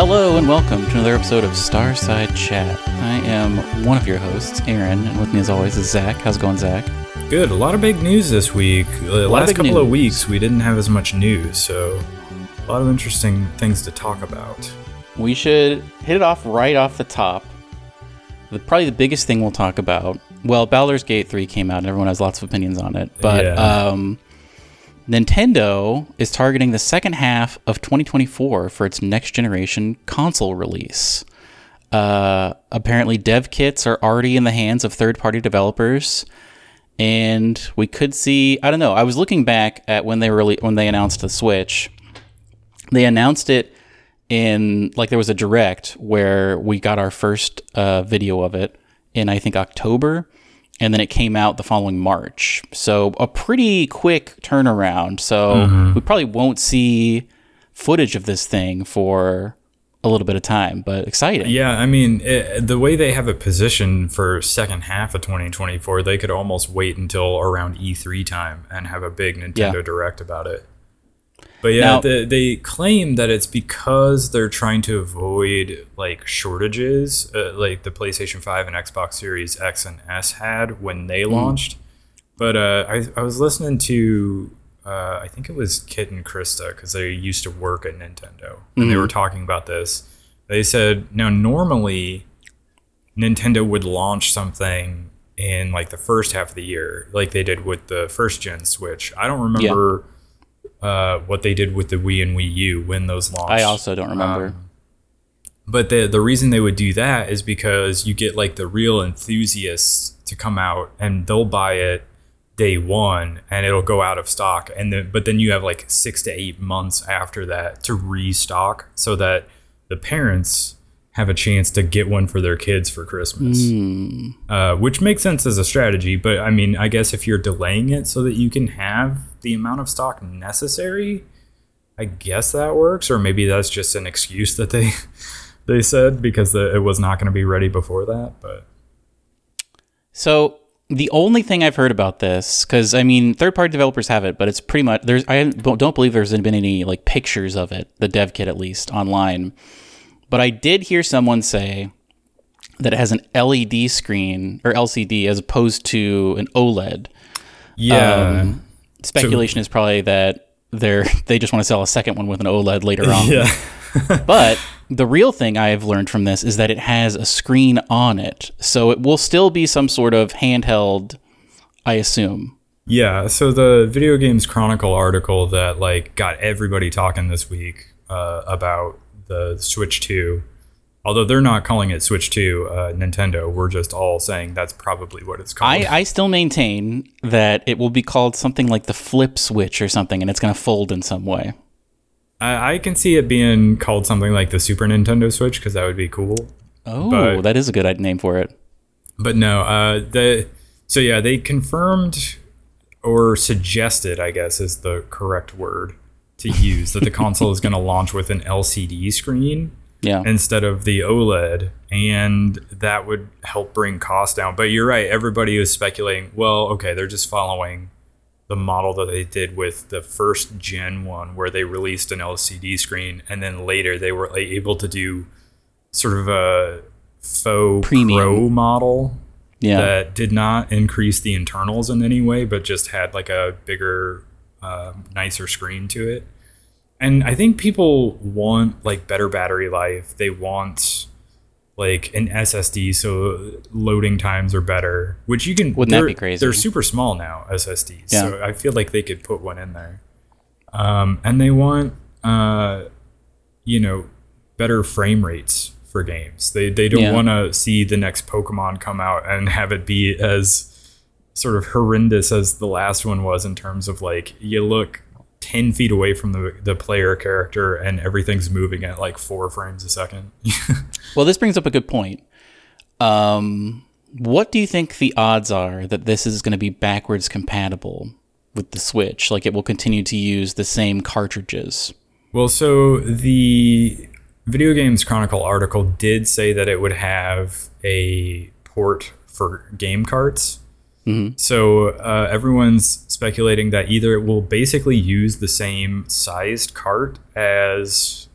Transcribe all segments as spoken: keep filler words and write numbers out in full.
Hello and welcome to another episode of Starside Chat. I am one of your hosts, Aaron, and with me as always is Zach. How's it going, Zach? Good. A lot of big news this week. The last couple news. of weeks we didn't have as much news, so a lot of interesting things to talk about. We should hit it off right off the top. The, probably the biggest thing we'll talk about, well, Baldur's Gate three came out and everyone has lots of opinions on it, but yeah. um... Nintendo is targeting the second half of twenty twenty-four for its next generation console release. Uh, apparently dev kits are already in the hands of third-party developers, and we could see, I don't know, I was looking back at when they really when they announced the Switch. They announced it in, like, there was a direct where we got our first uh, video of it in, I think, October. And then it came out the following March. So a pretty quick turnaround. So mm-hmm. we probably won't see footage of this thing for a little bit of time, but exciting. Yeah, I mean, it, the way they have it positioned for second half of twenty twenty-four, they could almost wait until around E three time and have a big Nintendo yeah. Direct about it. But yeah, now, the, they claim that it's because they're trying to avoid, like, shortages, uh, like the PlayStation five and Xbox Series X and S had when they mm. launched. But uh, I, I was listening to, uh, I think it was Kit and Krista, because they used to work at Nintendo, and mm-hmm. they were talking about this. They said, now, normally, Nintendo would launch something in, like, the first half of the year, like they did with the first-gen Switch. I don't remember... Yeah. Uh, what they did with the Wii and Wii U when those launched. I also don't remember. Um, but the the reason they would do that is because you get, like, the real enthusiasts to come out and they'll buy it day one and it'll go out of stock. And then, but then you have, like, six to eight months after that to restock so that the parents have a chance to get one for their kids for Christmas, mm. uh, which makes sense as a strategy. But I mean, I guess if you're delaying it so that you can have the amount of stock necessary, I guess that works. Or maybe that's just an excuse that they they said because the, it was not going to be ready before that. But so the only thing I've heard about this, because I mean, third-party developers have it, but it's pretty much there's I don't believe there's been any, like, pictures of it, the dev kit at least online. But I did hear someone say that it has an L E D screen or L C D as opposed to an OLED. Yeah. Um, speculation so, is probably that they're they just want to sell a second one with an OLED later on. Yeah. But the real thing I've learned from this is that it has a screen on it. So it will still be some sort of handheld, I assume. Yeah. So the Video Games Chronicle article that, like, got everybody talking this week uh, about the Switch two, although they're not calling it Switch two, uh, Nintendo, we're just all saying that's probably what it's called. I, I still maintain that it will be called something like the Flip Switch or something, and it's going to fold in some way. I, I can see it being called something like the Super Nintendo Switch, because that would be cool. Oh, but, that is a good name for it. But no, uh, the so yeah, they confirmed or suggested, I guess is the correct word, to use that the console is going to launch with an L C D screen yeah. instead of the OLED, and that would help bring costs down. But you're right, everybody is speculating, well, okay, they're just following the model that they did with the first gen one where they released an L C D screen, and then later they were able to do sort of a faux Premium. Pro model yeah. that did not increase the internals in any way, but just had, like, a bigger... Uh, nicer screen to it. And I think people want, like, better battery life. They want, like, an S S D, so loading times are better, which you can... Wouldn't that be crazy? They're super small now, S S Ds, yeah. so I feel like they could put one in there. Um, and they want, uh, you know, better frame rates for games. They, they don't yeah. want to see the next Pokemon come out and have it be as... sort of horrendous as the last one was in terms of, like, you look ten feet away from the the player character and everything's moving at, like, four frames a second. Well, this brings up a good point. Um, what do you think the odds are that this is going to be backwards compatible with the Switch? Like, it will continue to use the same cartridges? Well, so the Video Games Chronicle article did say that it would have a port for game carts. Mm-hmm. So uh, everyone's speculating that either it will basically use the same sized cart as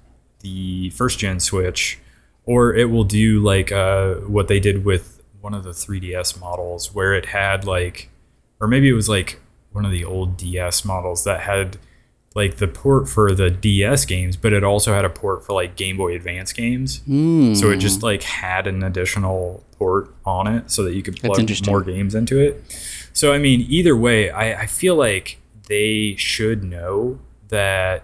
the first gen Switch, or it will do like uh, what they did with one of the three D S models where it had like, or maybe it was like one of the old D S models that had like the port for the D S games, but it also had a port for like Game Boy Advance games. Mm. So it just like had an additional port on it so that you could plug more games into it. So, I mean, either way, I, I feel like they should know that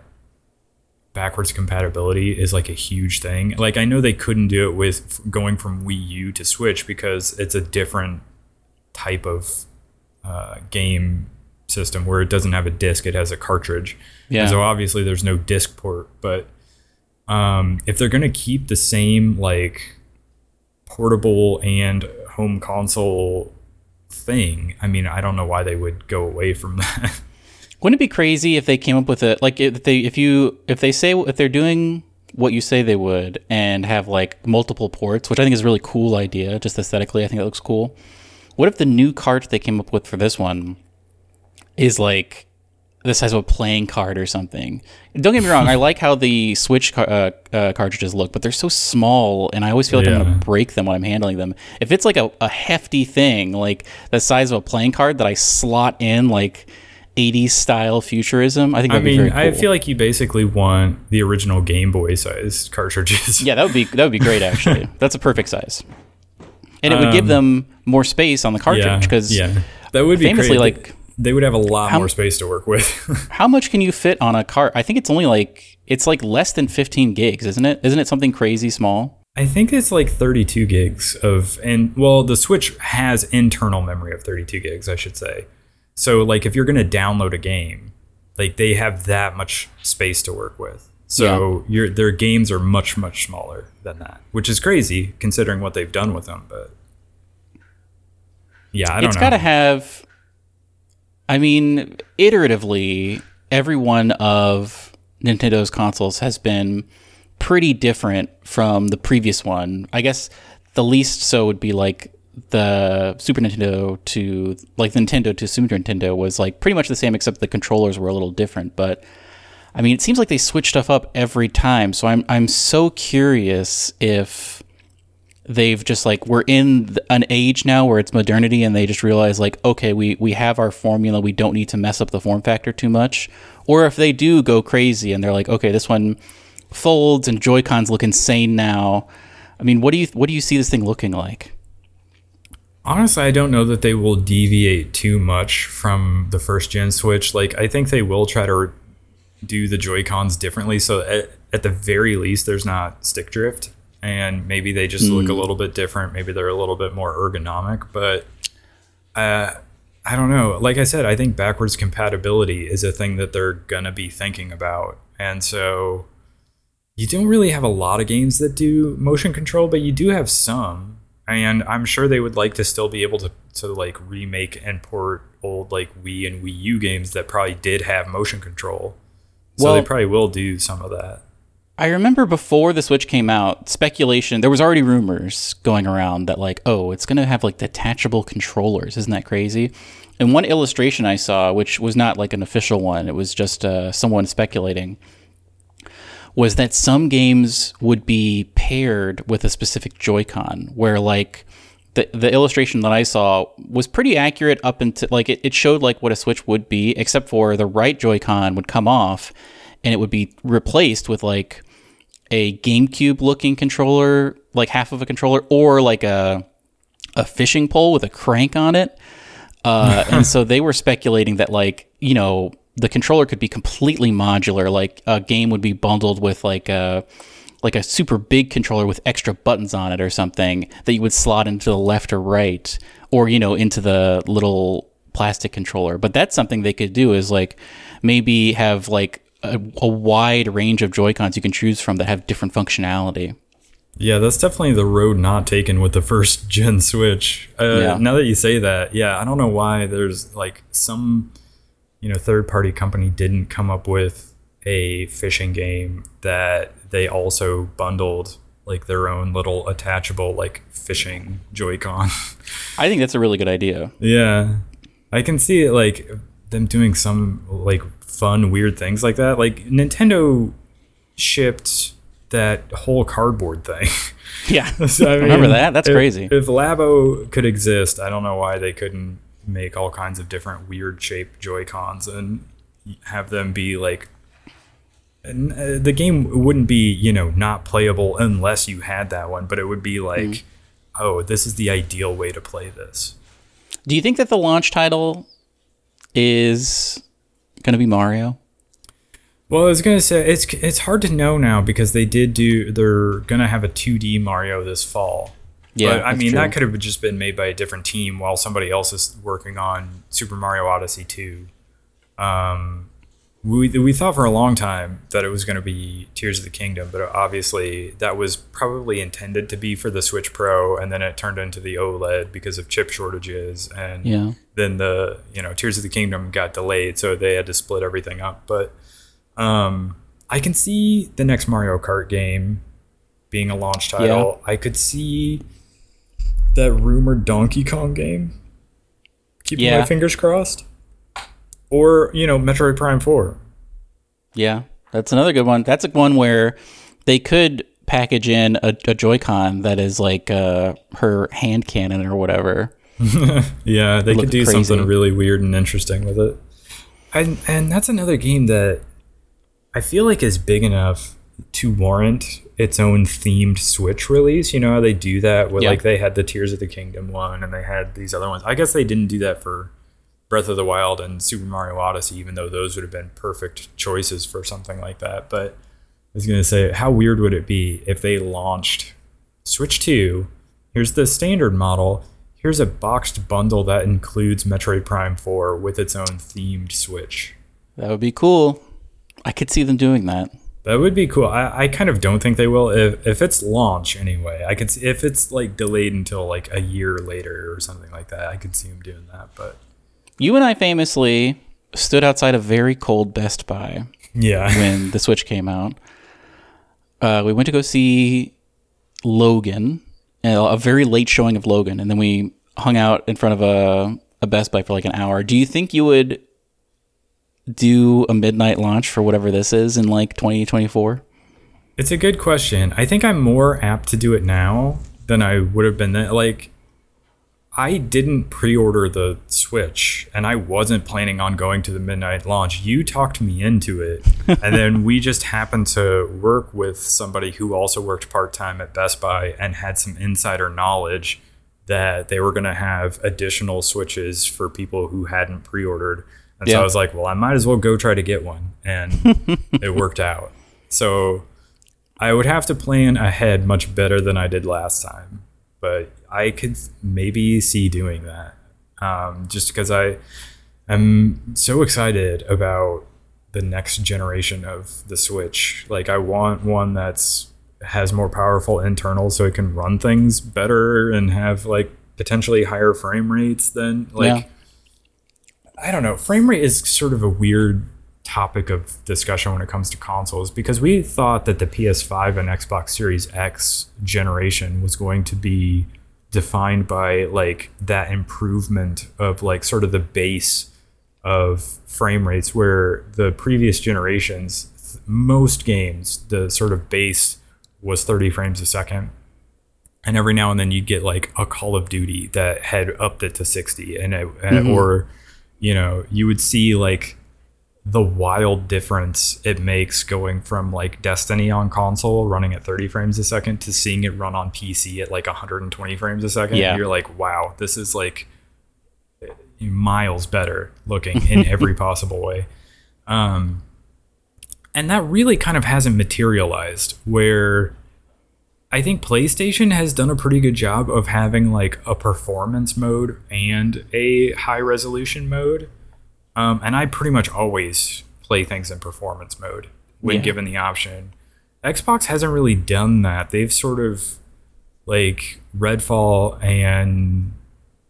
backwards compatibility is like a huge thing. Like, I know they couldn't do it with going from Wii U to Switch because it's a different type of uh, game system where it doesn't have a disc, it has a cartridge. Yeah. And so obviously there's no disc port, but um, if they're going to keep the same like portable and home console thing, I mean, I don't know why they would go away from that. Wouldn't it be crazy if they came up with a, like if they, if you, if they say, if they're doing what you say they would and have like multiple ports, which I think is a really cool idea, just aesthetically, I think it looks cool. What if the new cart they came up with for this one is like the size of a playing card or something? Don't get me wrong, I like how the Switch car- uh, uh, cartridges look, but they're so small, and I always feel like yeah. I'm going to break them when I'm handling them. If it's like a, a hefty thing, like the size of a playing card that I slot in, like eighties style futurism, I think that'd I mean, be very cool. I feel like you basically want the original Game Boy sized cartridges. Yeah, that would be that would be great actually. That's a perfect size, and it um, would give them more space on the cartridge because yeah, yeah. that would be famously crazy. Like. They would have a lot how, more space to work with. How much can you fit on a cart? I think it's only like, it's like less than fifteen gigs, isn't it? Isn't it something crazy small? I think it's like thirty-two gigs of, and well, the Switch has internal memory of thirty-two gigs, I should say. So like if you're going to download a game, like they have that much space to work with. So yeah. your their games are much, much smaller than that, which is crazy considering what they've done with them. But yeah, I don't it's know. It's got to have... I mean, iteratively, every one of Nintendo's consoles has been pretty different from the previous one. I guess the least so would be like the Super Nintendo to like the Nintendo to Super Nintendo was like pretty much the same, except the controllers were a little different. But I mean, it seems like they switch stuff up every time. So I'm I'm so curious if they've just like, we're in an age now where it's modernity and they just realize like, okay, we, we have our formula. We don't need to mess up the form factor too much. Or if they do go crazy and they're like, okay, this one folds and Joy-Cons look insane now. I mean, what do you, what do you see this thing looking like? Honestly, I don't know that they will deviate too much from the first gen Switch. Like, I think they will try to do the Joy-Cons differently. So at, at the very least, there's not stick drift. And maybe they just look mm. a little bit different. Maybe they're a little bit more ergonomic. But uh, I don't know. Like I said, I think backwards compatibility is a thing that they're going to be thinking about. And so you don't really have a lot of games that do motion control, but you do have some. And I'm sure they would like to still be able to, to like remake and port old like Wii and Wii U games that probably did have motion control. So well, they probably will do some of that. I remember before the Switch came out, speculation, there was already rumors going around that like, oh, it's going to have like detachable controllers. Isn't that crazy? And one illustration I saw, which was not like an official one, it was just uh, someone speculating, was that some games would be paired with a specific Joy-Con where like the, the illustration that I saw was pretty accurate up until like it, it showed like what a Switch would be, except for the right Joy-Con would come off and it would be replaced with like a GameCube looking controller, like half of a controller, or like a a fishing pole with a crank on it. Uh, and so they were speculating that like, you know, the controller could be completely modular. Like a game would be bundled with like a, like a super big controller with extra buttons on it or something that you would slot into the left or right, or, you know, into the little plastic controller. But that's something they could do is like maybe have like A, a wide range of Joy-Cons you can choose from that have different functionality. Yeah, that's definitely the road not taken with the first gen Switch. Uh, yeah. Now that you say that, yeah, I don't know why there's like some, you know, third party company didn't come up with a fishing game that they also bundled like their own little attachable like fishing Joy-Con. I think that's a really good idea. Yeah, I can see it like them doing some like fun weird things like that. Like Nintendo shipped that whole cardboard thing. Yeah, so, I mean, remember that? That's if, crazy. If Labo could exist, I don't know why they couldn't make all kinds of different weird shaped Joy-Cons and have them be like, and, uh, the game wouldn't be, you know, not playable unless you had that one, but it would be like, mm-hmm. oh, this is the ideal way to play this. Do you think that the launch title is going to be Mario? Well, I was going to say, it's it's hard to know now because they did do, they're going to have a two D Mario this fall. Yeah, but, I mean, true. That could have just been made by a different team while somebody else is working on Super Mario Odyssey two. Um, we we thought for a long time that it was going to be Tears of the Kingdom, but obviously that was probably intended to be for the Switch Pro, and then it turned into the OLED because of chip shortages, and yeah. then the you know Tears of the Kingdom got delayed, so they had to split everything up. But um, I can see the next Mario Kart game being a launch title. Yeah. I could see that rumored Donkey Kong game. Keeping yeah. my fingers crossed. Or, you know, Metroid Prime four. Yeah, that's another good one. That's one where they could package in a, a Joy-Con that is like uh, her hand cannon or whatever. Yeah, they could do crazy. Something really weird and interesting with it. And, and that's another game that I feel like is big enough to warrant its own themed Switch release. You know how they do that with yeah. like they had the Tears of the Kingdom one and they had these other ones. I guess they didn't do that for Breath of the Wild and Super Mario Odyssey, even though those would have been perfect choices for something like that. But I was going to say, how weird would it be if they launched Switch two? Here's the standard model. Here's a boxed bundle that includes Metroid Prime four with its own themed Switch. That would be cool. I could see them doing that. That would be cool. I, I kind of don't think they will. If if it's launch anyway, I could see if it's like delayed until like a year later or something like that. I could see them doing that, but. You and I famously stood outside a very cold Best Buy yeah. when the Switch came out. Uh, we went to go see Logan, a very late showing of Logan, and then we hung out in front of a, a Best Buy for like an hour. Do you think you would do a midnight launch for whatever this is in like twenty twenty-four? It's a good question. I think I'm more apt to do it now than I would have been then. Like, I didn't pre-order the Switch, and I wasn't planning on going to the midnight launch. You talked me into it, and then we just happened to work with somebody who also worked part-time at Best Buy and had some insider knowledge that they were going to have additional Switches for people who hadn't pre-ordered. And yeah. so I was like, well, I might as well go try to get one, and it worked out. So I would have to plan ahead much better than I did last time, but I could maybe see doing that um, just because I am so excited about the next generation of the Switch. Like, I want one that's has more powerful internals so it can run things better and have like potentially higher frame rates than like, yeah. I don't know. Frame rate is sort of a weird topic of discussion when it comes to consoles, because we thought that the P S five and Xbox Series X generation was going to be defined by like that improvement of like sort of the base of frame rates, where the previous generations, most games, the sort of base was thirty frames a second, and every now and then you'd get like a Call of Duty that had upped it to sixty, and it, mm-hmm. or you know you would see like the wild difference it makes going from like Destiny on console running at thirty frames a second to seeing it run on P C at like one hundred twenty frames a second. Yeah. You're like, wow, this is like miles better looking in every possible way. Um, and that really kind of hasn't materialized, where I think PlayStation has done a pretty good job of having like a performance mode and a high resolution mode. Um, and I pretty much always play things in performance mode when yeah. given the option. Xbox hasn't really done that. They've sort of like Redfall and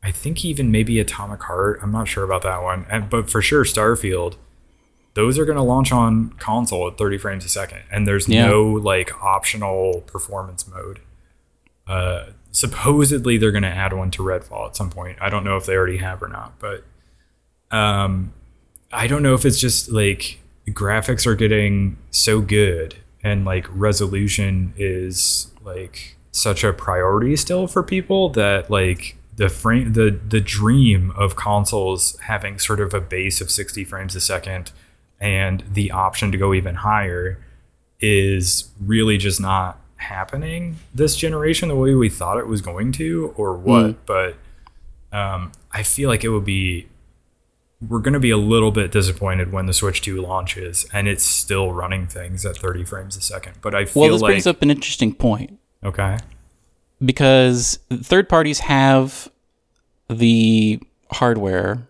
I think even maybe Atomic Heart. I'm not sure about that one. And, but for sure, Starfield. Those are going to launch on console at thirty frames a second. And there's yeah. no like optional performance mode. Uh, supposedly, they're going to add one to Redfall at some point. I don't know if they already have or not, but... Um, I don't know if it's just like graphics are getting so good and like resolution is like such a priority still for people that like the frame, the the dream of consoles having sort of a base of sixty frames a second and the option to go even higher is really just not happening this generation the way we thought it was going to or what. Mm. But um, I feel like it would be, we're going to be a little bit disappointed when the Switch two launches and it's still running things at thirty frames a second. But I feel like... Well, this like, brings up an interesting point. Okay. Because third parties have the hardware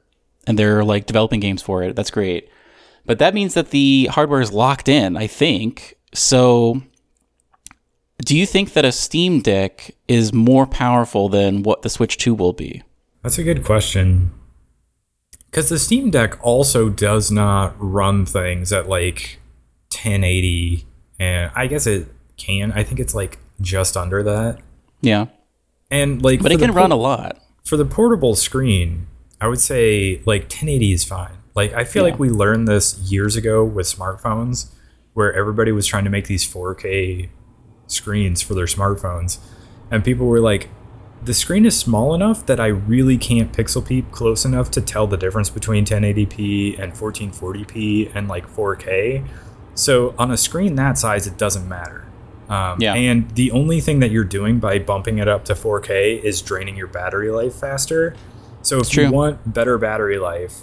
and they're like developing games for it. That's great. But that means that the hardware is locked in, I think. So do you think that a Steam Deck is more powerful than what the Switch two will be? That's a good question. Because the Steam Deck also does not run things at like ten eighty, and I guess it can. I think it's like just under that. Yeah, and like, but it can por- run a lot for the portable screen. I would say like ten eighty is fine. Like I feel yeah. like we learned this years ago with smartphones, where everybody was trying to make these four K screens for their smartphones, and people were like, the screen is small enough that I really can't pixel peep close enough to tell the difference between ten eighty p and fourteen forty p and like four K. So on a screen that size, it doesn't matter. Um, yeah. And the only thing that you're doing by bumping it up to four K is draining your battery life faster. So if it's you true. want better battery life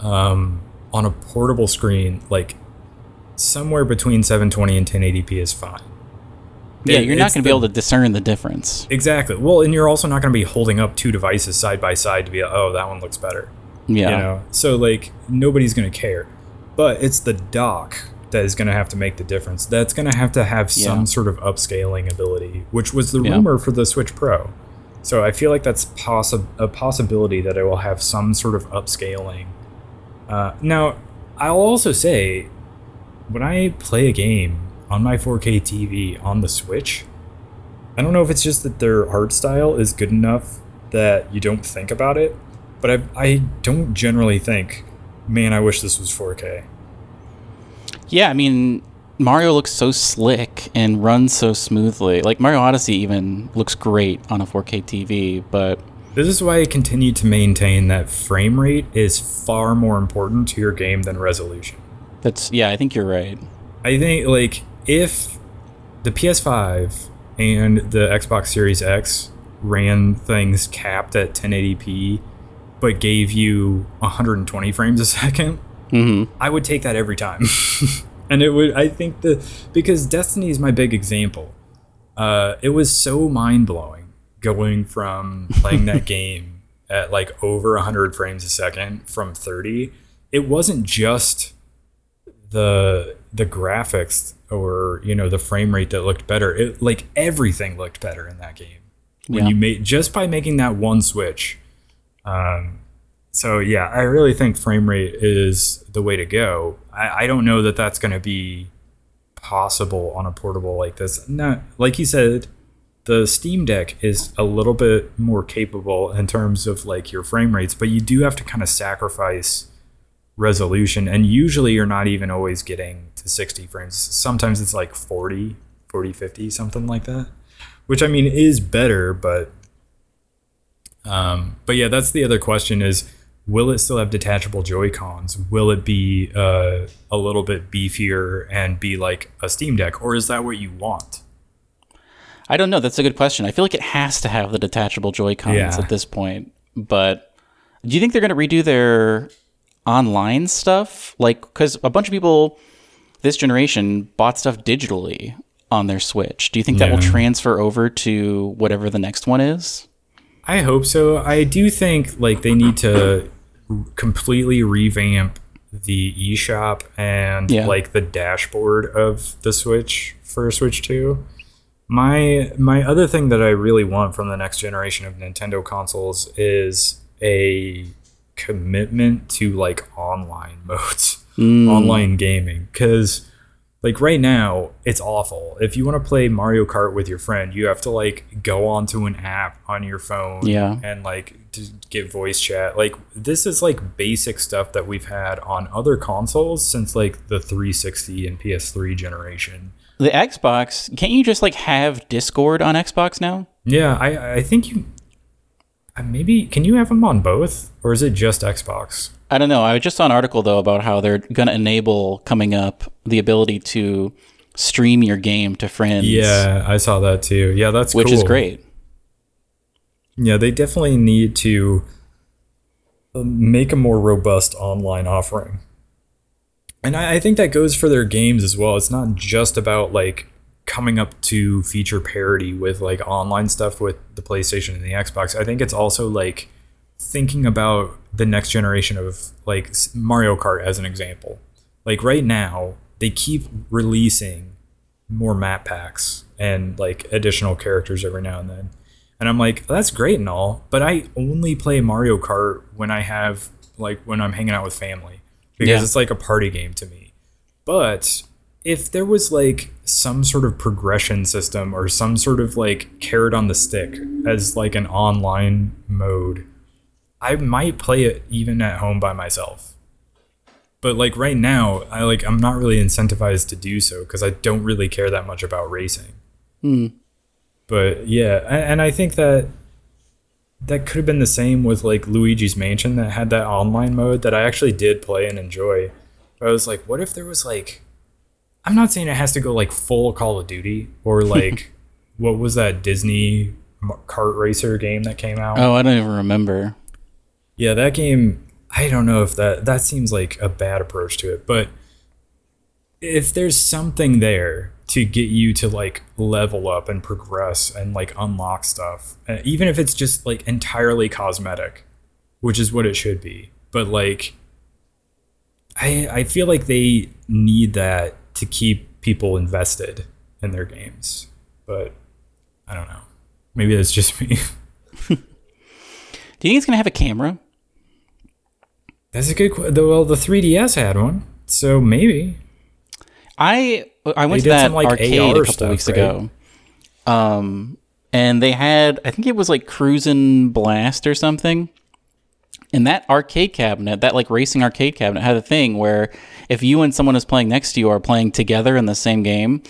um, on a portable screen, like somewhere between seven twenty and ten eighty p is fine. Yeah, it, you're not going to be able to discern the difference. Exactly. Well, and you're also not going to be holding up two devices side by side to be like, oh, that one looks better. Yeah. You know? So, like, nobody's going to care. But it's the dock that is going to have to make the difference. That's going to have to have yeah. some sort of upscaling ability, which was the yeah. rumor for the Switch Pro. So I feel like that's possi- a possibility that it will have some sort of upscaling. Uh, now, I'll also say, when I play a game on my four K T V on the Switch, I don't know if it's just that their art style is good enough that you don't think about it, but I, I don't generally think, man, I wish this was four K. Yeah, I mean, Mario looks so slick and runs so smoothly. Like, Mario Odyssey even looks great on a four K T V, but... This is why I continue to maintain that frame rate is far more important to your game than resolution. That's, yeah, I think you're right. I think, like... If the P S five and the Xbox Series X ran things capped at ten eighty p, but gave you one hundred twenty frames a second, mm-hmm. I would take that every time. And it would, I think the, because Destiny is my big example. Uh, it was so mind blowing going from playing that game at like over one hundred frames a second from thirty. It wasn't just the the graphics or, you know, the frame rate that looked better. It, like, everything looked better in that game when yeah. you made, just by making that one switch. Um, so yeah, I really think frame rate is the way to go. I, I don't know that that's going to be possible on a portable like this. No, like you said, the Steam Deck is a little bit more capable in terms of like your frame rates, but you do have to kind of sacrifice resolution, and usually you're not even always getting to sixty frames. Sometimes it's like forty, forty, fifty, something like that, which I mean is better, but um but yeah, that's the other question is, will it still have detachable Joy-Cons? Will it be uh a little bit beefier and be like a Steam Deck, or is that what you want? I don't know, that's a good question. I feel like it has to have the detachable Joy-Cons yeah. at this point, but do you think they're going to redo their online stuff? Like, because a bunch of people this generation bought stuff digitally on their Switch. Do you think yeah. that will transfer over to whatever the next one is? I hope so. I do think like they need to completely revamp the eShop and yeah. like the dashboard of the Switch for Switch two. My my other thing that I really want from the next generation of Nintendo consoles is a commitment to like online modes, mm. online gaming, because Like right now, it's awful. If you want to play Mario Kart with your friend, you have to like go onto an app on your phone yeah. and like to get voice chat. Like this is like basic stuff that we've had on other consoles since like the three sixty and P S three generation. The Xbox, can't you just like have Discord on Xbox now? Yeah, I, I think you maybe can you have them on both, or is it just Xbox? I don't know. I just saw an article, though, about how they're going to enable, coming up, the ability to stream your game to friends. Yeah, I saw that, too. Yeah, that's cool. Which is great. Yeah, they definitely need to make a more robust online offering. And I, I think that goes for their games as well. It's not just about, like, coming up to feature parity with, like, online stuff with the PlayStation and the Xbox. I think it's also, like, thinking about the next generation of like Mario Kart as an example. Like right now they keep releasing more map packs and like additional characters every now and then, and I'm like, that's great and all, but I only play Mario Kart when I have like when I'm hanging out with family, because yeah. it's like a party game to me. But if there was like some sort of progression system or some sort of like carrot on the stick as like an online mode, I might play it even at home by myself. But like right now, I like I'm not really incentivized to do so because I don't really care that much about racing. Hmm. But yeah, and I think that that could have been the same with like Luigi's Mansion that had that online mode that I actually did play and enjoy. But I was like, what if there was like, I'm not saying it has to go like full Call of Duty or like what was that Disney kart racer game that came out? Oh, I don't even remember. Yeah, that game, I don't know if that, that seems like a bad approach to it, but if there's something there to get you to like level up and progress and like unlock stuff, even if it's just like entirely cosmetic, which is what it should be, but like, I I feel like they need that to keep people invested in their games, but I don't know. Maybe that's just me. Do you think it's going to have a camera? That's a good question. Well, the three D S had one, so maybe. I I went they to that some, like, arcade A R a couple stuff, weeks right? ago, um, and they had, I think it was like Cruisin' Blast or something, and that arcade cabinet, that like racing arcade cabinet had a thing where if you and someone is playing next to you are playing together in the same game,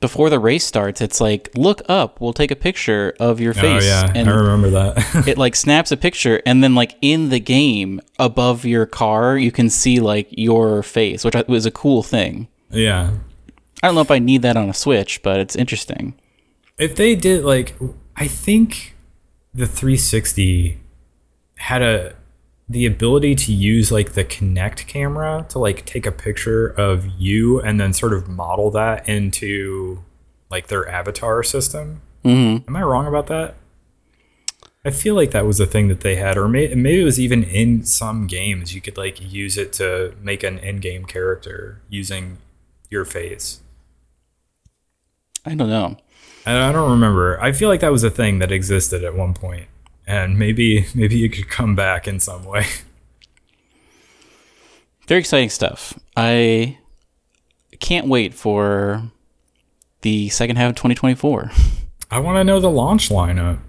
before the race starts, it's like, look up, we'll take a picture of your face. Oh, yeah, and I remember that. It like snaps a picture, and then like in the game, above your car, you can see like your face, which was a cool thing. Yeah. I don't know if I need that on a Switch, but it's interesting. If they did, like, I think the three sixty had a the ability to use like the Kinect camera to like take a picture of you and then sort of model that into like their avatar system. Mm-hmm. Am I wrong about that? I feel like that was a thing that they had, or may- maybe it was even in some games. You could like use it to make an in-game character using your face. I don't know. I, I don't remember. I feel like that was a thing that existed at one point. And maybe maybe it could come back in some way. Very exciting stuff. I can't wait for the second half of twenty twenty-four. I want to know the launch lineup.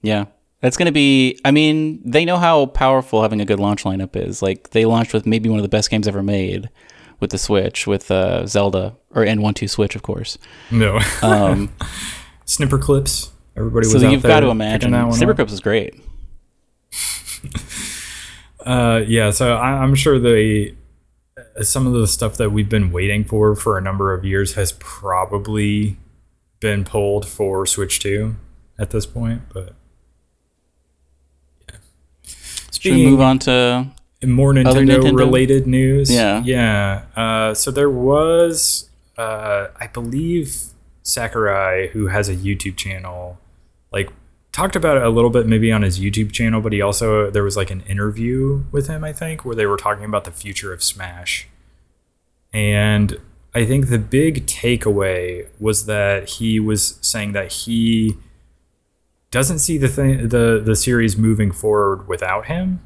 Yeah. That's going to be... I mean, they know how powerful having a good launch lineup is. Like, they launched with maybe one of the best games ever made with the Switch, with uh, Zelda, or N twelve Switch, of course. No. um, Snipper clips. Everybody was so you've got to imagine Cybercrypt was great. uh, yeah, so I, I'm sure the uh, some of the stuff that we've been waiting for for a number of years has probably been pulled for Switch two at this point. But yeah. Should we move on to more Nintendo, Nintendo related news? Yeah, yeah. Uh, so there was, uh, I believe, Sakurai, who has a YouTube channel, like talked about it a little bit maybe on his YouTube channel, but he also there was like an interview with him, I think, where they were talking about the future of Smash. And I think the big takeaway was that he was saying that he doesn't see the thing the the series moving forward without him,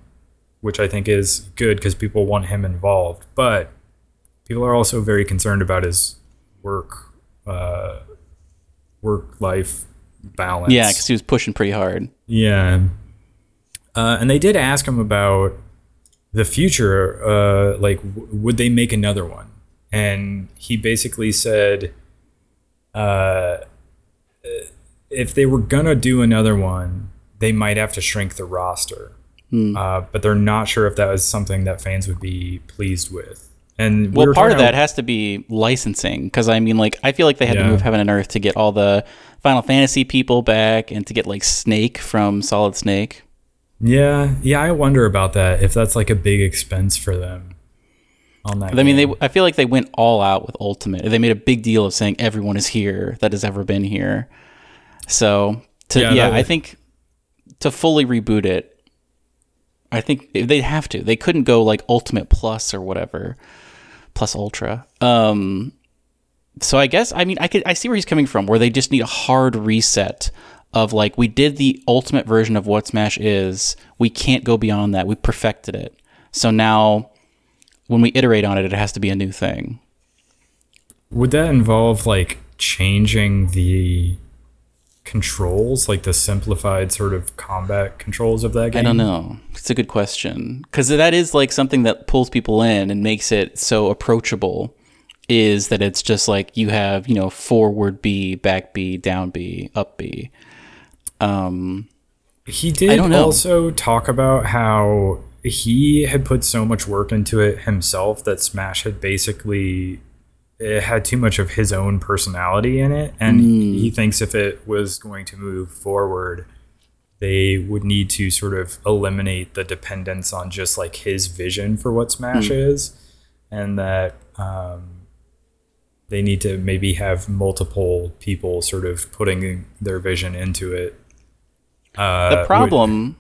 which I think is good because people want him involved, but people are also very concerned about his work uh, work life balance. Yeah, because he was pushing pretty hard. Yeah, uh, and they did ask him about the future, uh, like w- would they make another one? And he basically said, uh, if they were gonna do another one, they might have to shrink the roster. Hmm. Uh, but they're not sure if that was something that fans would be pleased with. And we well, part of that has to be licensing, because I mean, like, I feel like they had yeah. to move Heaven and Earth to get all the Final Fantasy people back and to get like Snake from Solid Snake. Yeah, yeah, I wonder about that. If that's like a big expense for them. On that, I mean, game. they. I feel like they went all out with Ultimate. They made a big deal of saying everyone is here that has ever been here. So, to, yeah, yeah I would... think to fully reboot it. I think they'd have to. They couldn't go like Ultimate Plus or whatever, Plus Ultra. Um, so I guess I mean I could I see where he's coming from, where they just need a hard reset of like, we did the ultimate version of what Smash is. We can't go beyond that. We perfected it. So now, when we iterate on it, it has to be a new thing. Would that involve like changing the controls, like the simplified sort of combat controls of that game? I don't know. It's a good question, because that is like something that pulls people in and makes it so approachable, is that it's just like you have, you know, forward B, back B, down B, up B. Um, he did also talk about how he had put so much work into it himself that Smash had basically... it had too much of his own personality in it, and mm. he thinks if it was going to move forward, they would need to sort of eliminate the dependence on just like his vision for what Smash mm. is, and that um, they need to maybe have multiple people sort of putting their vision into it. Uh, the problem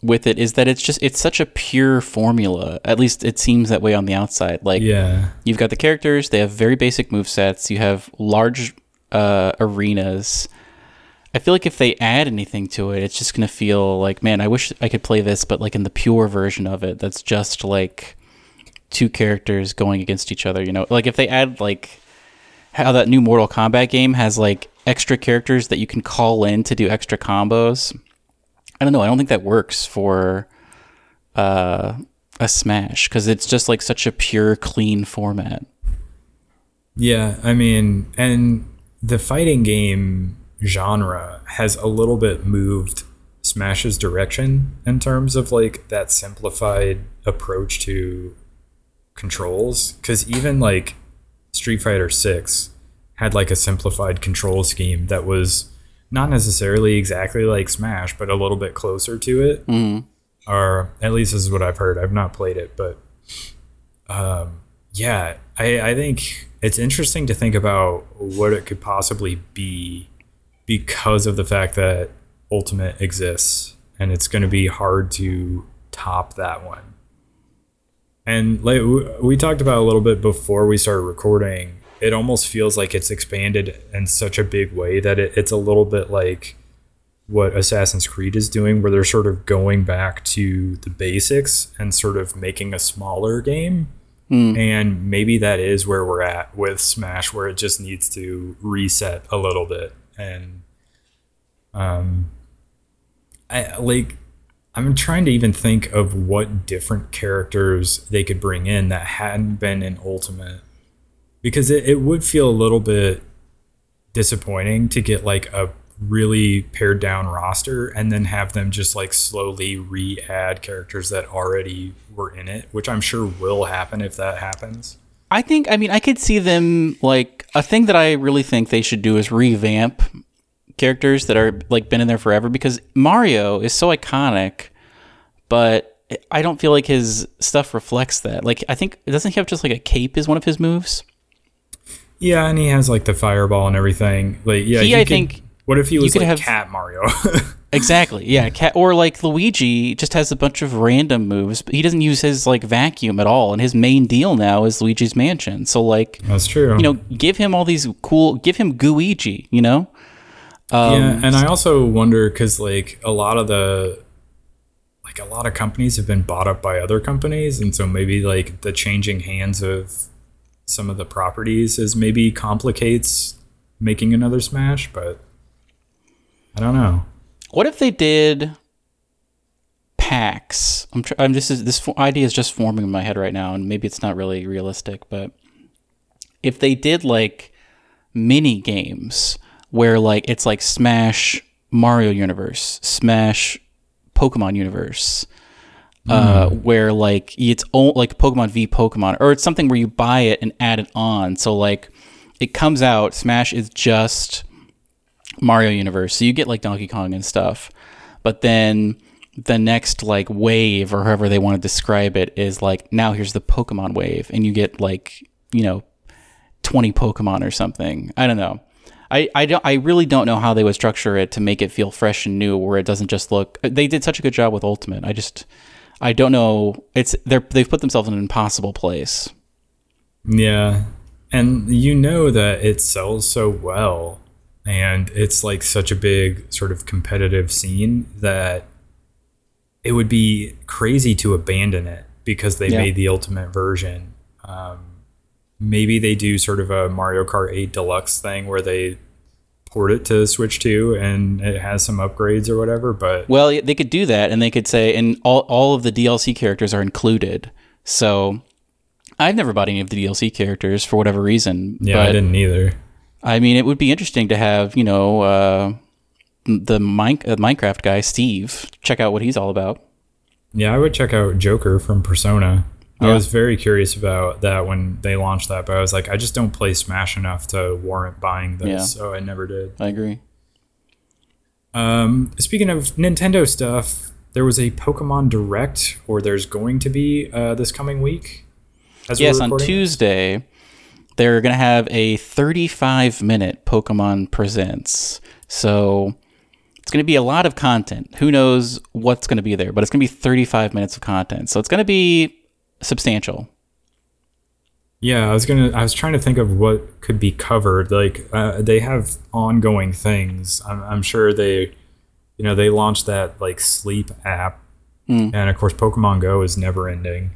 would, with it is that it's just, it's such a pure formula. At least it seems that way on the outside. Like, yeah. You've got the characters, they have very basic movesets, you have large uh, arenas. I feel like if they add anything to it, it's just going to feel like, man, I wish I could play this, but like in the pure version of it, that's just like two characters going against each other, you know? Like if they add like how that new Mortal Kombat game has like extra characters that you can call in to do extra combos. I don't know. I don't think that works for uh, a Smash, because it's just like such a pure, clean format. Yeah, I mean, and the fighting game genre has a little bit moved Smash's direction in terms of like that simplified approach to controls, because even like Street Fighter six had like a simplified control scheme that was not necessarily exactly like Smash, but a little bit closer to it. Mm. Or at least this is what I've heard. I've not played it, but um, yeah, I, I think it's interesting to think about what it could possibly be, because of the fact that Ultimate exists and it's going to be hard to top that one. And like we talked about a little bit before we started recording, it almost feels like it's expanded in such a big way that it, it's a little bit like what Assassin's Creed is doing, where they're sort of going back to the basics and sort of making a smaller game. Mm. And maybe that is where we're at with Smash, where it just needs to reset a little bit. And um, I like, I'm trying to even think of what different characters they could bring in that hadn't been in Ultimate. Because it, it would feel a little bit disappointing to get like a really pared down roster and then have them just like slowly re-add characters that already were in it, which I'm sure will happen if that happens. I think, I mean, I could see them like, a thing that I really think they should do is revamp characters that are like been in there forever, because Mario is so iconic, but I don't feel like his stuff reflects that. Like, I think, doesn't he have just like a cape is one of his moves? Yeah, and he has like the fireball and everything. Like, yeah, he, I could, think. What if he was like have, Cat Mario? Exactly. Yeah, Cat, or like Luigi just has a bunch of random moves, but he doesn't use his like vacuum at all. And his main deal now is Luigi's Mansion. So like, that's true. You know, give him all these cool. Give him Gooigi. You know. Um, yeah, and I also wonder, because like a lot of the. Like a lot of companies have been bought up by other companies, and so maybe like the changing hands of some of the properties is maybe complicates making another Smash, but I don't know. What if they did packs? I'm, tr- I'm this is this idea is just forming in my head right now, and maybe it's not really realistic, but if they did like mini games where like it's like Smash Mario Universe, Smash Pokemon Universe, mm. uh, where like it's all, like Pokemon v Pokemon, or it's something where you buy it and add it on. So like it comes out, Smash is just Mario Universe, so you get like Donkey Kong and stuff, but then the next like wave or however they want to describe it is like, now here's the Pokemon wave, and you get like, you know, twenty Pokemon or something. I don't know. I, I don't I really don't know how they would structure it to make it feel fresh and new, where it doesn't just look. They did such a good job with Ultimate. I just I don't know. It's they're they've put themselves in an impossible place. Yeah. And you know that it sells so well, and it's like such a big sort of competitive scene that it would be crazy to abandon it because they yeah. made the Ultimate version. Um Maybe they do sort of a Mario Kart eight Deluxe thing where they port it to Switch two and it has some upgrades or whatever. But well, they could do that, and they could say, and all, all of the D L C characters are included. So I've never bought any of the D L C characters for whatever reason. Yeah, but I didn't either. I mean, it would be interesting to have, you know, uh, the Mine- uh, Minecraft guy, Steve, check out what he's all about. Yeah, I would check out Joker from Persona. I was very curious about that when they launched that, but I was like, I just don't play Smash enough to warrant buying this, yeah. so I never did. I agree. Um, speaking of Nintendo stuff, there was a Pokemon Direct, or there's going to be uh, this coming week. As yes, on Tuesday, they're going to have a thirty-five minute Pokemon Presents. So it's going to be a lot of content. Who knows what's going to be there, but it's going to be thirty-five minutes of content. So it's going to be substantial. Yeah, I was gonna. I was trying to think of what could be covered. Like uh, they have ongoing things. I'm, I'm sure they, you know, they launched that like sleep app, mm. and of course, Pokemon Go is never ending.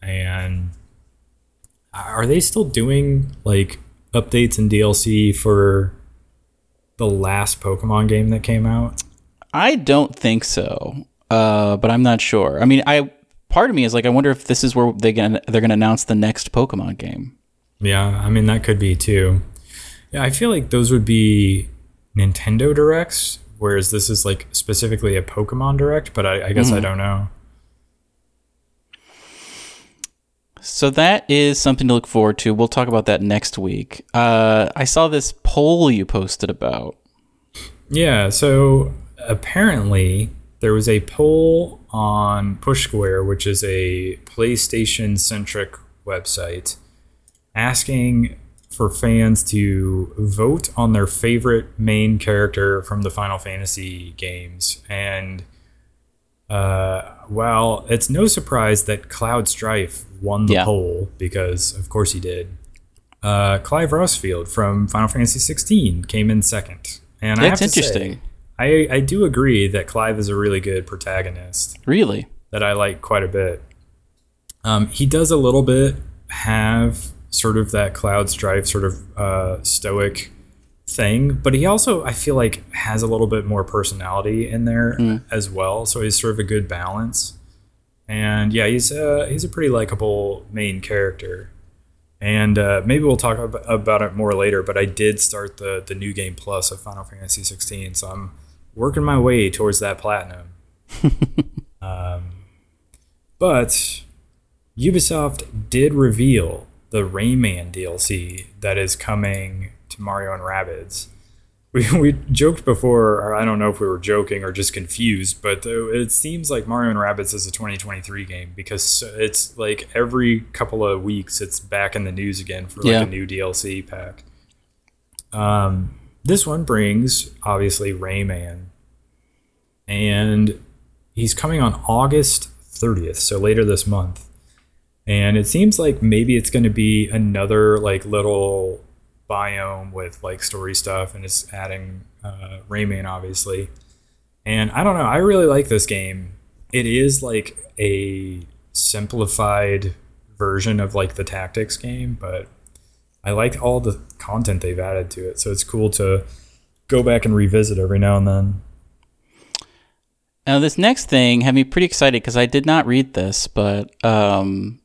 And are they still doing like updates and D L C for the last Pokemon game that came out? I don't think so, uh, but I'm not sure. I mean, I. Part of me is like, I wonder if this is where they gonna, they're going to announce the next Pokemon game. Yeah, I mean, that could be too. Yeah, I feel like those would be Nintendo Directs, whereas this is like specifically a Pokemon Direct, but I, I guess mm. I don't know. So that is something to look forward to. We'll talk about that next week. Uh, I saw this poll you posted about. Yeah, so apparently there was a poll on Push Square, which is a PlayStation-centric website, asking for fans to vote on their favorite main character from the Final Fantasy games. And uh, well, it's no surprise that Cloud Strife won the yeah. poll, because of course he did. Uh, Clive Rossfield from Final Fantasy sixteen came in second. And That's I have to interesting. Say, I, I do agree that Clive is a really good protagonist. Really? That I like quite a bit. Um, he does a little bit have sort of that Cloud Strife sort of uh, stoic thing, but he also, I feel like, has a little bit more personality in there mm. as well, so he's sort of a good balance. And yeah, he's a, he's a pretty likable main character. And uh, maybe we'll talk ab- about it more later, but I did start the, the new game plus of Final Fantasy sixteen, so I'm working my way towards that platinum. um, but Ubisoft did reveal the Rayman D L C that is coming to Mario and Rabbids. We we joked before, or I don't know if we were joking or just confused, but it seems like Mario and Rabbids is a twenty twenty-three game, because it's like every couple of weeks it's back in the news again for like yeah. a new D L C pack. Um, this one brings, obviously, Rayman. And he's coming on August thirtieth, so later this month. And it seems like maybe it's going to be another like little biome with like story stuff, and it's adding uh, Rayman, obviously. And I don't know, I really like this game. It is like a simplified version of like the tactics game, but I like all the content they've added to it, so it's cool to go back and revisit every now and then. Now, this next thing had me pretty excited because I did not read this, but um,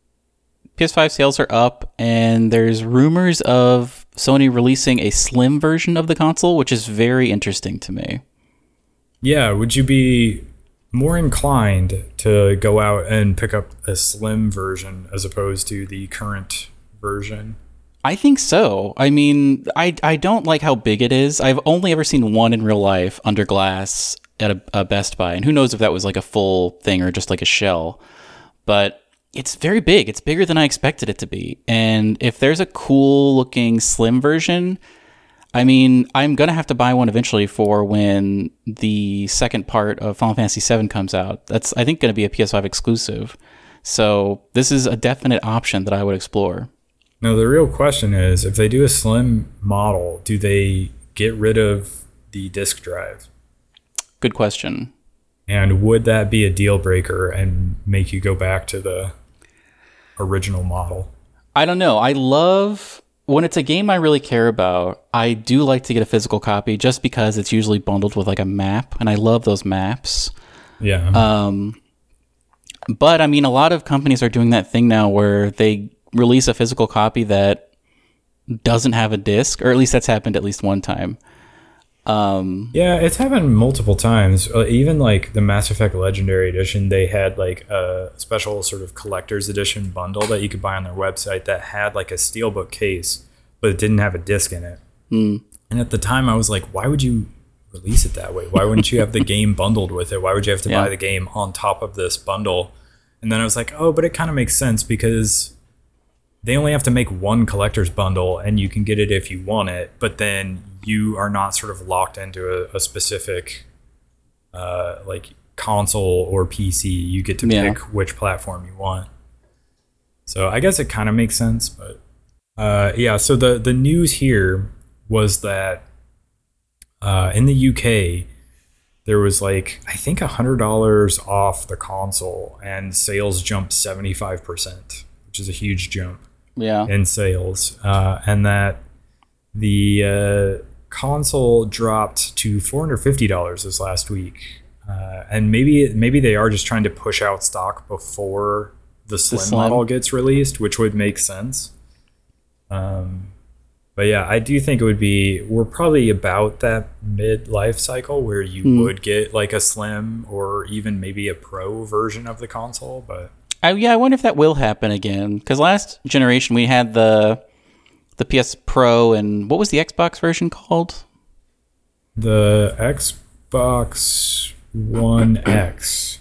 P S five sales are up, and there's rumors of Sony releasing a slim version of the console, which is very interesting to me. Yeah, would you be more inclined to go out and pick up a slim version as opposed to the current version? I think so. I mean, I, I don't like how big it is. I've only ever seen one in real life under glass at a, a Best Buy, and who knows if that was like a full thing or just like a shell. But it's very big. It's bigger than I expected it to be. And if there's a cool looking slim version, I mean, I'm going to have to buy one eventually for when the second part of Final Fantasy seven comes out. That's, I think, going to be a P S five exclusive. So this is a definite option that I would explore. Now, the real question is, if they do a slim model, do they get rid of the disk drive? Good question. And would that be a deal breaker and make you go back to the original model? I don't know. I love... When it's a game I really care about, I do like to get a physical copy just because it's usually bundled with like a map, and I love those maps. Yeah. Um, but I mean, a lot of companies are doing that thing now where they release a physical copy that doesn't have a disc, or at least that's happened at least one time. Um, yeah, it's happened multiple times. Uh, even like the Mass Effect Legendary Edition, they had like a special sort of collector's edition bundle that you could buy on their website that had like a steelbook case, but it didn't have a disc in it. Mm. And at the time I was like, why would you release it that way? Why wouldn't you have the game bundled with it? Why would you have to yeah. buy the game on top of this bundle? And then I was like, oh, but it kind of makes sense because they only have to make one collector's bundle and you can get it if you want it, but then you are not sort of locked into a, a specific uh, like console or P C. You get to yeah. pick which platform you want. So I guess it kind of makes sense, but uh, yeah. So the, the news here was that uh, in the U K, there was like, I think one hundred dollars off the console and sales jumped seventy-five percent, which is a huge jump. Yeah. In sales, uh, and that the uh, console dropped to four hundred fifty dollars this last week, uh, and maybe maybe they are just trying to push out stock before the slim, the slim. model gets released, which would make sense. Um, but yeah, I do think it would be we're probably about that mid-life cycle where you mm. would get like a slim or even maybe a pro version of the console, but. I, yeah, I wonder if that will happen again. Because last generation we had the the P S Pro and what was the Xbox version called? The Xbox One X.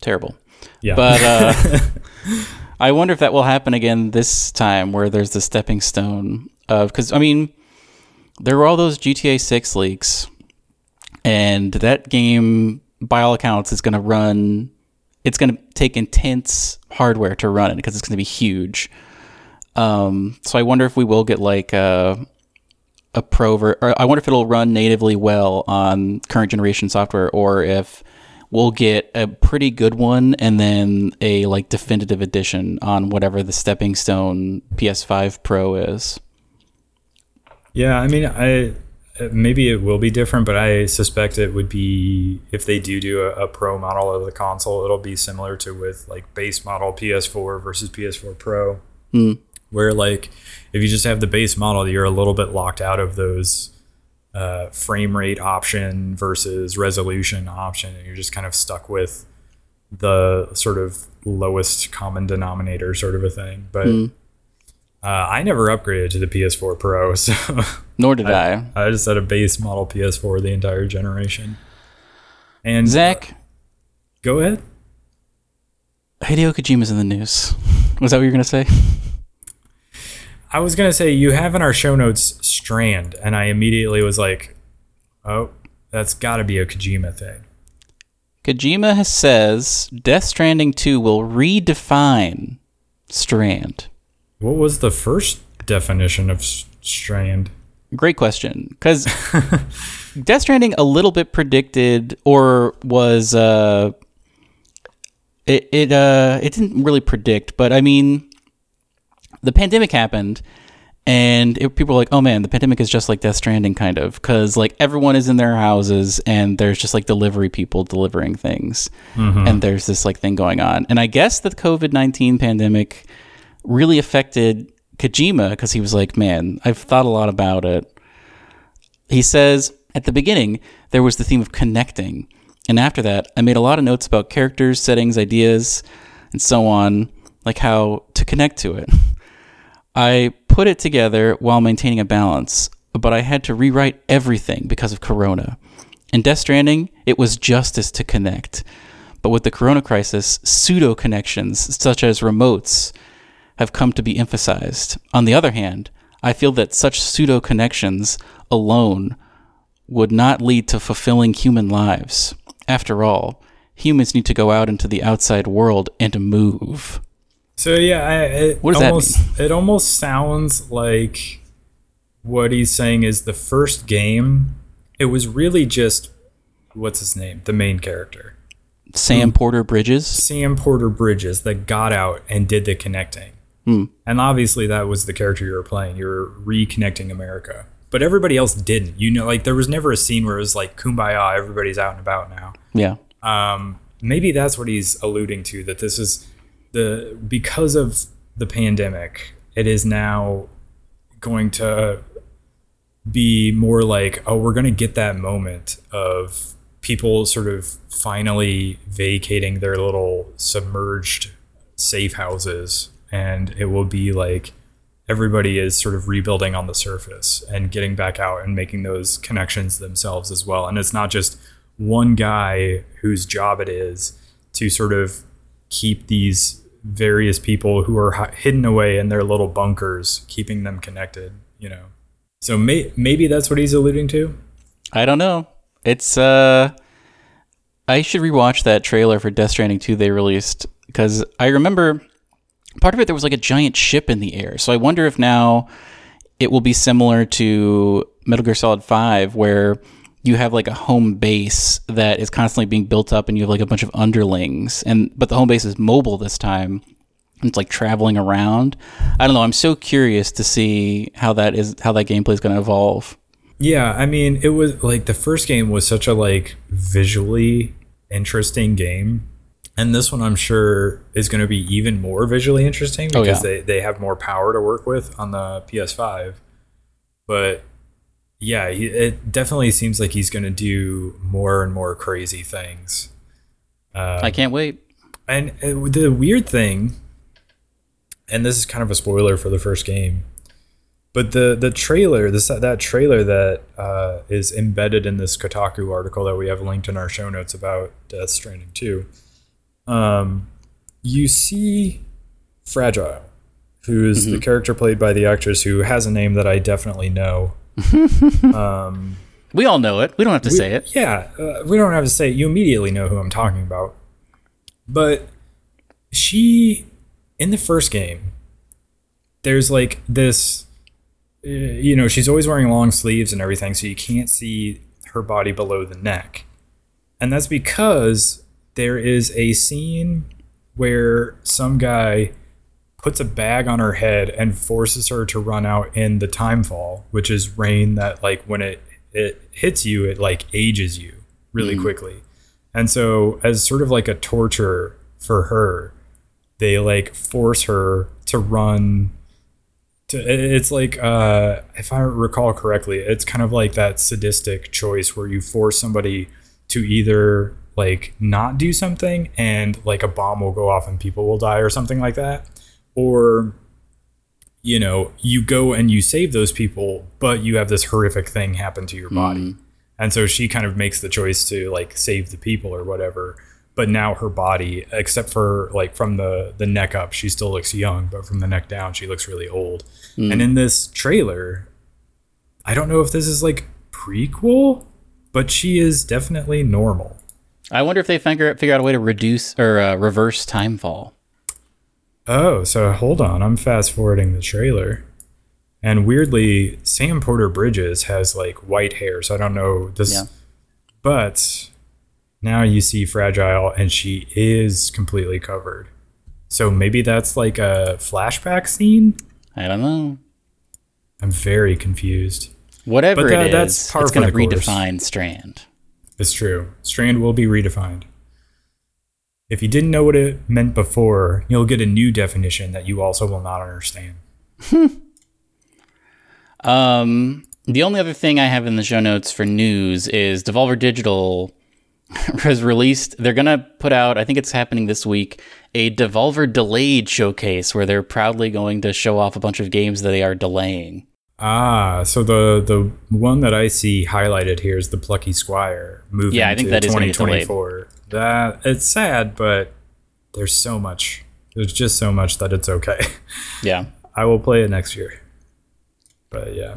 Terrible. Yeah. But uh, I wonder if that will happen again this time, where there's the stepping stone of because I mean there were all those G T A six leaks, and that game, by all accounts, is going to run. It's going to take intense hardware to run it because it's going to be huge. Um, so I wonder if we will get like a, a pro ver- or I wonder if it'll run natively well on current generation software, or if we'll get a pretty good one and then a like definitive edition on whatever the stepping stone P S five Pro is. Yeah, I mean, I maybe it will be different, but I suspect it would be, if they do do a, a pro model of the console, it'll be similar to with like base model P S four versus P S four Pro, mm. where like if you just have the base model, you're a little bit locked out of those uh, frame rate option versus resolution option, and you're just kind of stuck with the sort of lowest common denominator sort of a thing. But mm. Uh, I never upgraded to the P S four Pro, so nor did I, I. I just had a base model P S four the entire generation. And Zach, uh, go ahead. Hideo Kojima's in the news. Was that what you were gonna say? I was gonna say you have in our show notes Strand, and I immediately was like, "Oh, that's got to be a Kojima thing." Kojima has says Death Stranding two will redefine Strand. What was the first definition of Strand? Great question. Because Death Stranding a little bit predicted, or was, uh, it it uh, it didn't really predict, but I mean, the pandemic happened, And it, people were like, oh man, the pandemic is just like Death Stranding, kind of, because like everyone is in their houses and there's just like delivery people delivering things. Mm-hmm. And there's this like thing going on. And I guess the covid nineteen pandemic really affected Kojima, because he was like, man, I've thought a lot about it. He says, at the beginning, there was the theme of connecting. And after that, I made a lot of notes about characters, settings, ideas, and so on, like how to connect to it. I put it together while maintaining a balance, but I had to rewrite everything because of Corona. In Death Stranding, it was justice to connect. But with the Corona crisis, pseudo-connections, such as remotes, have come to be emphasized. On the other hand, I feel that such pseudo-connections alone would not lead to fulfilling human lives. After all, humans need to go out into the outside world and move. So yeah, I, it, what does almost, that mean? It almost sounds like what he's saying is the first game, it was really just, what's his name? The main character. Sam mm. Porter Bridges? Sam Porter Bridges that got out and did the connecting. Mm. And obviously that was the character you were playing. You were reconnecting America. But everybody else didn't. You know, like there was never a scene where it was like, kumbaya, everybody's out and about now. Yeah. Um, maybe that's what he's alluding to, that this is... The, because of the pandemic, it is now going to be more like, oh, we're going to get that moment of people sort of finally vacating their little submerged safe houses. And it will be like everybody is sort of rebuilding on the surface and getting back out and making those connections themselves as well. And it's not just one guy whose job it is to sort of keep these various people who are hidden away in their little bunkers, keeping them connected, you know. So may- maybe that's what he's alluding to. I don't know. It's uh, I should rewatch that trailer for Death Stranding two they released, because I remember part of it there was like a giant ship in the air. So I wonder if now it will be similar to Metal Gear Solid five, where you have like a home base that is constantly being built up, and you have like a bunch of underlings, and but the home base is mobile this time, and it's like traveling around. I don't know. I'm so curious to see how that is, how that gameplay is going to evolve. Yeah, I mean, it was like the first game was such a like visually interesting game, and this one I'm sure is going to be even more visually interesting because oh, yeah. they they have more power to work with on the P S five, but. Yeah, it definitely seems like he's going to do more and more crazy things. Um, I can't wait. And the weird thing, and this is kind of a spoiler for the first game, but the the trailer, this that trailer that uh, is embedded in this Kotaku article that we have linked in our show notes about Death Stranding two, um, you see Fragile, who is mm-hmm. the character played by the actress who has a name that I definitely know. um, we all know it. We don't have to we, say it. Yeah, uh, we don't have to say it. You immediately know who I'm talking about. But she, in the first game, there's like this, uh, you know, she's always wearing long sleeves and everything, so you can't see her body below the neck. And that's because there is a scene where some guy puts a bag on her head and forces her to run out in the timefall, which is rain that like when it, it hits you, it like ages you really mm. quickly. And so as sort of like a torture for her, they like force her to run to, it's like, uh, if I recall correctly, it's kind of like that sadistic choice where you force somebody to either like not do something and like a bomb will go off and people will die or something like that. Or, you know, you go and you save those people, but you have this horrific thing happen to your body. Mm. And so she kind of makes the choice to like save the people or whatever. But now her body, except for like from the, the neck up, she still looks young, but from the neck down, she looks really old. Mm. And in this trailer, I don't know if this is like prequel, but she is definitely normal. I wonder if they figure, figure out a way to reduce or uh, reverse timefall. Oh, so hold on. I'm fast forwarding the trailer. And weirdly, Sam Porter Bridges has like white hair. So I don't know this. Yeah. But now you see Fragile and she is completely covered. So maybe that's like a flashback scene. I don't know. I'm very confused. Whatever that, it is, that's part it's going to redefine Strand. It's true. Strand will be redefined. If you didn't know what it meant before, you'll get a new definition that you also will not understand. um, the only other thing I have in the show notes for news is Devolver Digital has released, they're going to put out, I think it's happening this week, a Devolver Delayed showcase where they're proudly going to show off a bunch of games that they are delaying. Ah, so the the one that I see highlighted here is the Plucky Squire moving yeah, I think to that is twenty twenty-four. That it's sad, but there's so much. There's just so much that it's okay. Yeah, I will play it next year. But yeah,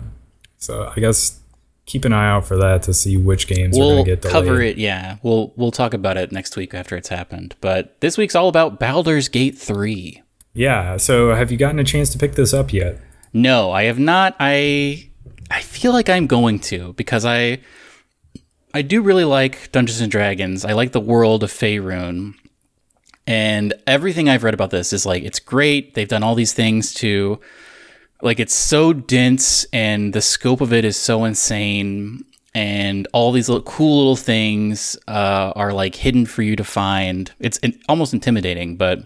so I guess keep an eye out for that to see which games we'll are going to get delayed. We'll cover it. Yeah, we'll we'll talk about it next week after it's happened. But this week's all about Baldur's Gate three. Yeah. So have you gotten a chance to pick this up yet? No, I have not. I I feel like I'm going to because I I do really like Dungeons and Dragons. I like the world of Faerun. And everything I've read about this is like, it's great. They've done all these things to, like, it's so dense and the scope of it is so insane. And all these little cool little things uh, are like hidden for you to find. It's in, almost intimidating, but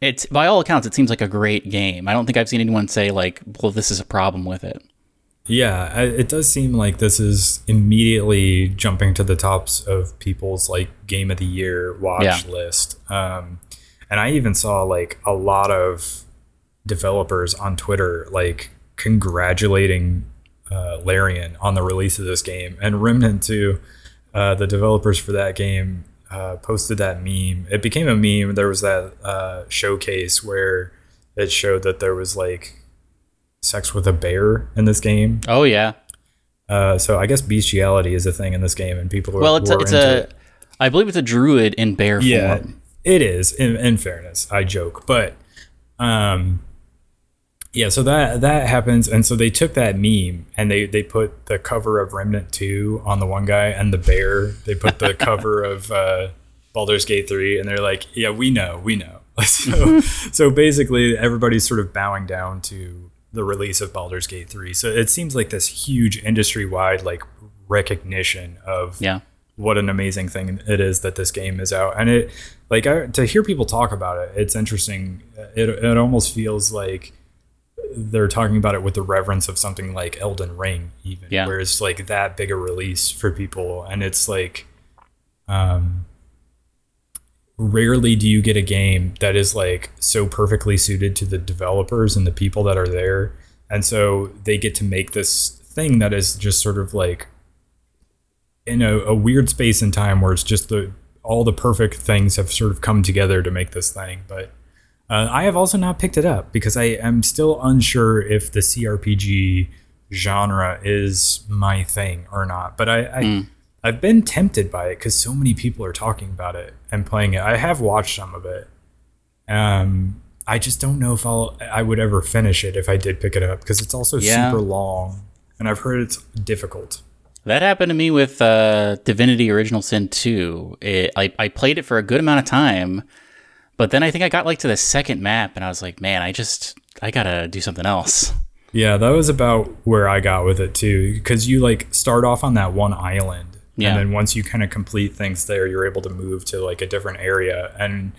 it's, by all accounts, it seems like a great game. I don't think I've seen anyone say, like, well, this is a problem with it. Yeah, it does seem like this is immediately jumping to the tops of people's, like, Game of the Year watch yeah. list. Um, and I even saw, like, a lot of developers on Twitter, like, congratulating uh, Larian on the release of this game. And Remnant two, uh, the developers for that game, Uh, posted that meme. It became a meme. There was that uh, showcase where it showed that there was like sex with a bear in this game. Oh yeah. Uh, so I guess bestiality is a thing in this game, and people are well. It's, a, it's into a, it. I believe it's a druid in bear yeah, form. It is. In, in fairness, I joke, but um, yeah. So that that happens, and so they took that meme and they they put the cover of Remnant two on the one guy and the bear. They put the cover of uh, Baldur's Gate three, and they're like, "Yeah, we know, we know." So so basically, everybody's sort of bowing down to the release of Baldur's Gate three. So it seems like this huge industry wide like recognition of yeah. what an amazing thing it is that this game is out, and it like I, to hear people talk about it, it's interesting. It it almost feels like they're talking about it with the reverence of something like Elden Ring, even yeah. where it's like that big a release for people. And it's like, um, rarely do you get a game that is like so perfectly suited to the developers and the people that are there. And so they get to make this thing that is just sort of like in a, a weird space and time where it's just the, all the perfect things have sort of come together to make this thing. But Uh, I have also not picked it up because I am still unsure if the C R P G genre is my thing or not. But I, I, mm. I've been tempted by it because so many people are talking about it and playing it. I have watched some of it. Um, I just don't know if I'll, I would ever finish it if I did pick it up because it's also yeah. super long and I've heard it's difficult. That happened to me with uh, Divinity Original Sin two. It, I, I played it for a good amount of time. But then I think I got like to the second map and I was like, man, I just, I gotta do something else. Yeah, that was about where I got with it too. Because you like start off on that one island. Yeah. And then once you kind of complete things there, you're able to move to like a different area. And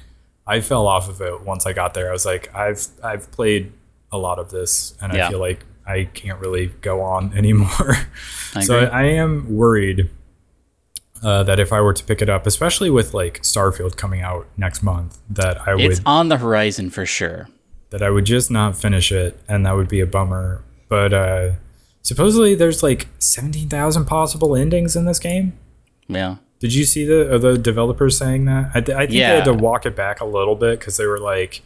I fell off of it once I got there. I was like, I've I've played a lot of this and yeah. I feel like I can't really go on anymore. I so agree. I am worried Uh, that if I were to pick it up, especially with like Starfield coming out next month, that I would... It's on the horizon for sure. That I would just not finish it, and that would be a bummer. But uh, supposedly there's like seventeen thousand possible endings in this game. Yeah. Did you see the, the developers saying that? I, th- I think yeah. they had to walk it back a little bit because they were like,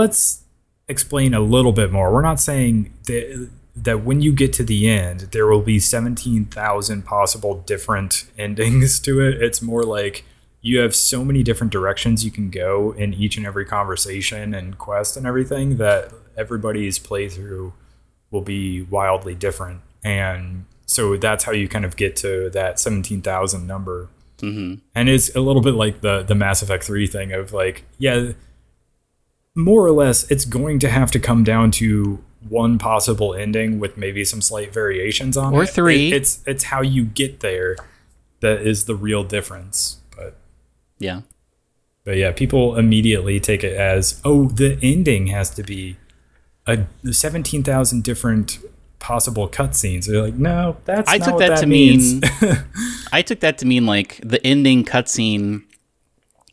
let's explain a little bit more. We're not saying... that. that when you get to the end, there will be seventeen thousand possible different endings to it. It's more like you have so many different directions you can go in each and every conversation and quest and everything that everybody's playthrough will be wildly different. And so that's how you kind of get to that seventeen thousand number. Mm-hmm. And it's a little bit like the, the Mass Effect three thing of like, yeah, more or less, it's going to have to come down to one possible ending with maybe some slight variations on it. Or three. It, it's it's how you get there that is the real difference. But yeah. But yeah, people immediately take it as, oh, the ending has to be a seventeen thousand different possible cutscenes. They're like, no, that's I not took what that, that to means. Mean, I took that to mean like the ending cutscene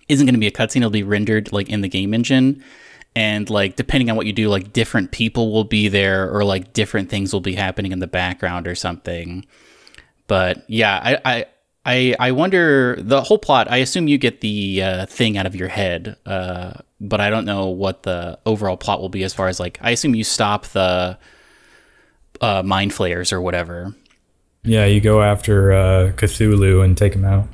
isn't going to be a cutscene. It'll be rendered like in the game engine. And like, depending on what you do, like different people will be there or like different things will be happening in the background or something. But yeah, I, I, I, I wonder the whole plot. I assume you get the uh, thing out of your head, uh, but I don't know what the overall plot will be as far as like, I assume you stop the uh, mind flayers or whatever. Yeah. You go after uh, Cthulhu and take him out.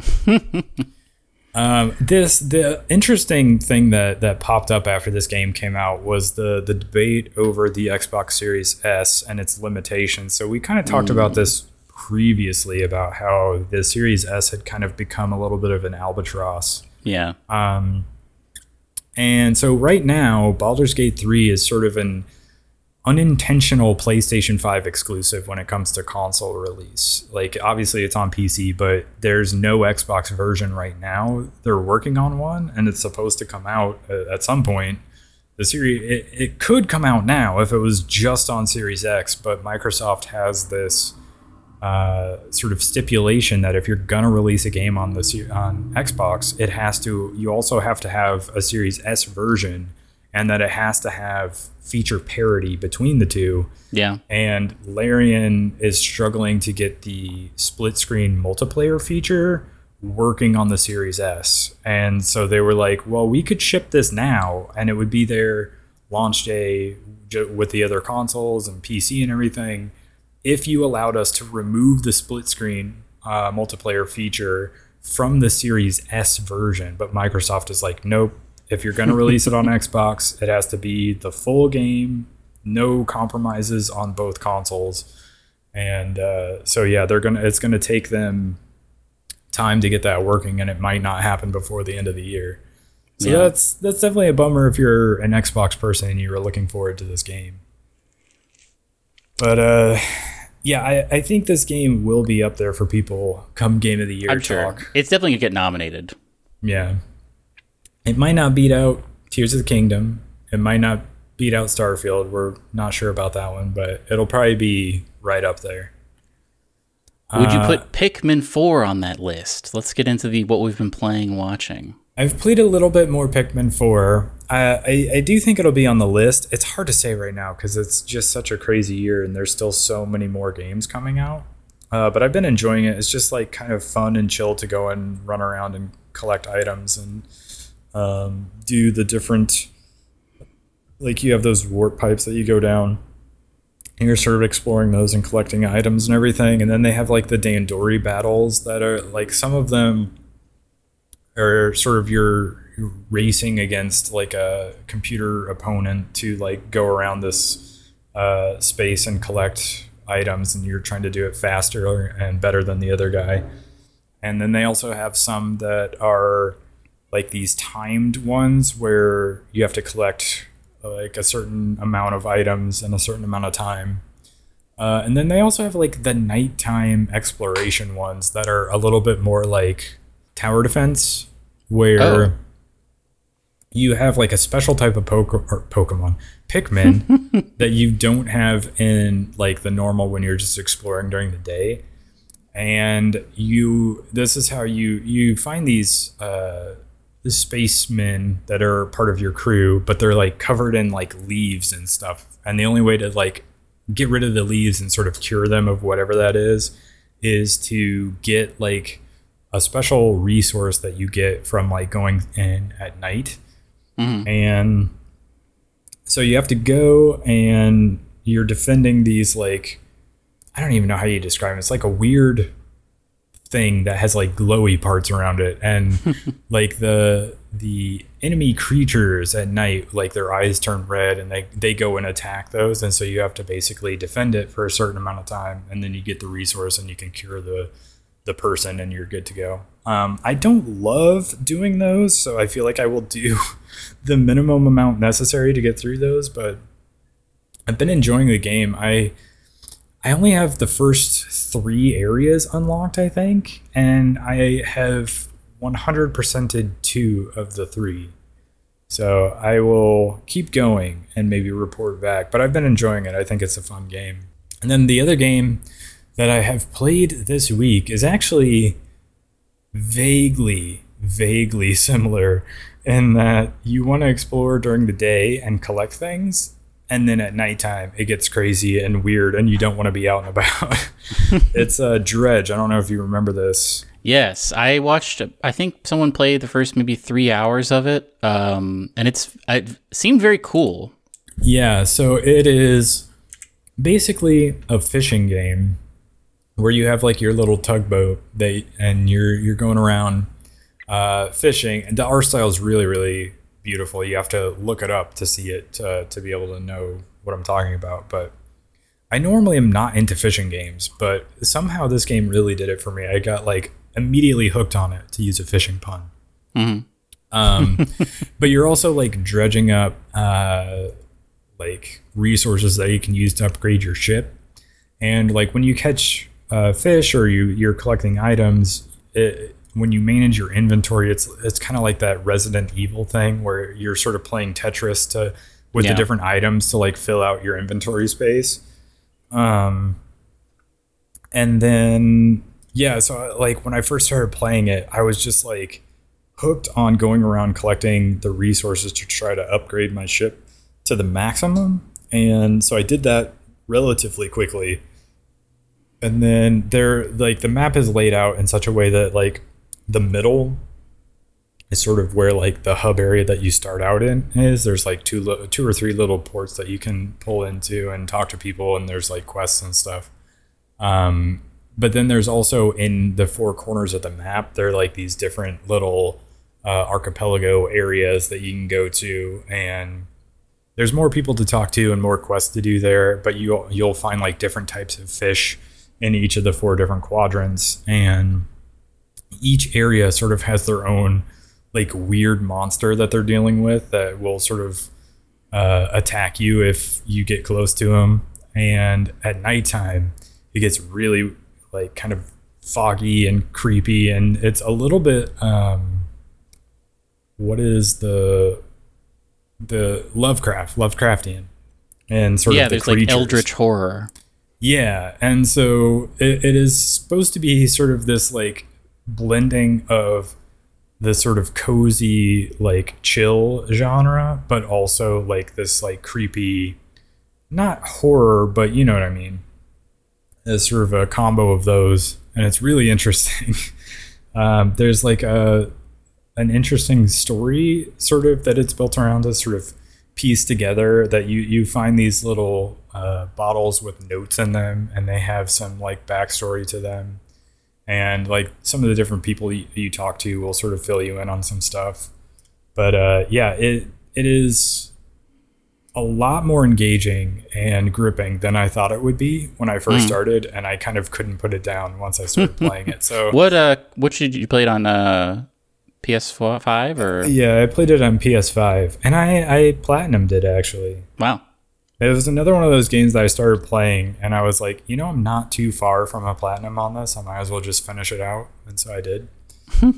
Um, this the interesting thing that, that popped up after this game came out was the, the debate over the Xbox Series S and its limitations. So we kind of talked mm. about this previously about how the Series S had kind of become a little bit of an albatross. Yeah. Um, and so right now, Baldur's Gate three is sort of an unintentional PlayStation five exclusive when it comes to console release. Like, obviously it's on P C, but there's no Xbox version right now. They're working on one, and it's supposed to come out at some point. The series it, it could come out now if it was just on Series X, but Microsoft has this uh sort of stipulation that if you're gonna release a game on the on Xbox, it has to you also have to have a Series S version, and that it has to have feature parity between the two. Yeah. And Larian is struggling to get the split screen multiplayer feature working on the Series S. And so they were like, well, we could ship this now and it would be there launch day with the other consoles and P C and everything, if you allowed us to remove the split screen uh, multiplayer feature from the Series S version. But Microsoft is like, nope. If you're going to release it on Xbox, it has to be the full game, no compromises on both consoles. And uh, so, yeah, they're going to it's going to take them time to get that working, and it might not happen before the end of the year. So yeah. that's that's definitely a bummer if you're an Xbox person and you were looking forward to this game. But uh, yeah, I, I think this game will be up there for people come game of the year I'm talk. Sure. It's definitely going to get nominated. Yeah. It might not beat out Tears of the Kingdom. It might not beat out Starfield. We're not sure about that one, but it'll probably be right up there. Would uh, you put Pikmin four on that list? Let's get into the what we've been playing, watching. I've played a little bit more Pikmin four. I, I, I do think it'll be on the list. It's hard to say right now because it's just such a crazy year and there's still so many more games coming out. Uh, but I've been enjoying it. It's just like kind of fun and chill to go and run around and collect items and um do the different, like, you have those warp pipes that you go down and you're sort of exploring those and collecting items and everything. And then they have like the Dandori battles that are like, some of them are sort of you're racing against like a computer opponent to like go around this uh space and collect items, and you're trying to do it faster and better than the other guy. And then they also have some that are like these timed ones where you have to collect like a certain amount of items in a certain amount of time. Uh, and then they also have like the nighttime exploration ones that are a little bit more like tower defense, where oh. you have like a special type of poke- or Pokemon, Pikmin, that you don't have in like the normal when you're just exploring during the day. And you, this is how you, you find these, uh, the spacemen that are part of your crew, but they're like covered in like leaves and stuff. And the only way to like get rid of the leaves and sort of cure them of whatever that is, is to get like a special resource that you get from like going in at night. Mm-hmm. And so you have to go and you're defending these, like, I don't even know how you describe it. It's like a weird thing that has like glowy parts around it, and like the the enemy creatures at night, like their eyes turn red and they they go and attack those, and so you have to basically defend it for a certain amount of time, and then you get the resource and you can cure the the person and you're good to go. Um, I don't love doing those, so I feel like I will do the minimum amount necessary to get through those, but I've been enjoying the game. I I only have the first three areas unlocked, I think, and I have one hundred percented two of the three. So I will keep going and maybe report back, but I've been enjoying it. I think it's a fun game. And then the other game that I have played this week is actually vaguely, vaguely similar in that you want to explore during the day and collect things, and then at nighttime it gets crazy and weird and you don't want to be out and about. It's uh, Dredge. I don't know if you remember this. Yes, I watched, I think someone played the first maybe three hours of it, um, and it's it seemed very cool. Yeah, so it is basically a fishing game where you have like your little tugboat that, and you're you're going around uh, fishing. And the art style is really, really beautiful. You have to look it up to see it, uh, to be able to know what I'm talking about. But I normally am not into fishing games, but somehow this game really did it for me. I got like immediately hooked on it, to use a fishing pun. Mm-hmm. Um, but you're also like dredging up uh, like resources that you can use to upgrade your ship. And like when you catch uh, fish or you, you're collecting items, it, when you manage your inventory, it's it's kind of like that Resident Evil thing where you're sort of playing Tetris to with yeah. the different items to like fill out your inventory space. Um, and then, yeah, so like when I first started playing it, I was just like hooked on going around collecting the resources to try to upgrade my ship to the maximum. And so I did that relatively quickly. And then there, like the map is laid out in such a way that like the middle is sort of where like the hub area that you start out in is. There's like two li- two or three little ports that you can pull into and talk to people, and there's like quests and stuff. Um, but then there's also in the four corners of the map, there are like these different little uh, archipelago areas that you can go to, and there's more people to talk to and more quests to do there, but you, you'll find like different types of fish in each of the four different quadrants, and each area sort of has their own like weird monster that they're dealing with that will sort of uh, attack you if you get close to them. And at nighttime, it gets really like kind of foggy and creepy, and it's a little bit um, what is the the Lovecraft, Lovecraftian, and sort yeah, of the creatures. Yeah, there's like eldritch horror. Yeah, and so it, it is supposed to be sort of this like blending of the sort of cozy, like chill genre, but also like this like creepy, not horror, but you know what I mean. It's sort of a combo of those, and it's really interesting. um, there's like a an interesting story sort of that it's built around to sort of piece together, that you you find these little uh, bottles with notes in them, and they have some like backstory to them. And like some of the different people you, you talk to will sort of fill you in on some stuff. But uh, yeah, it it is a lot more engaging and gripping than I thought it would be when I first mm. started, and I kind of couldn't put it down once I started playing it. So what uh what did you play it on uh, P S five or? Yeah, I played it on P S five, and I I platinumed it actually. Wow. It was another one of those games that I started playing, and I was like, you know, I'm not too far from a platinum on this. I might as well just finish it out. And so I did.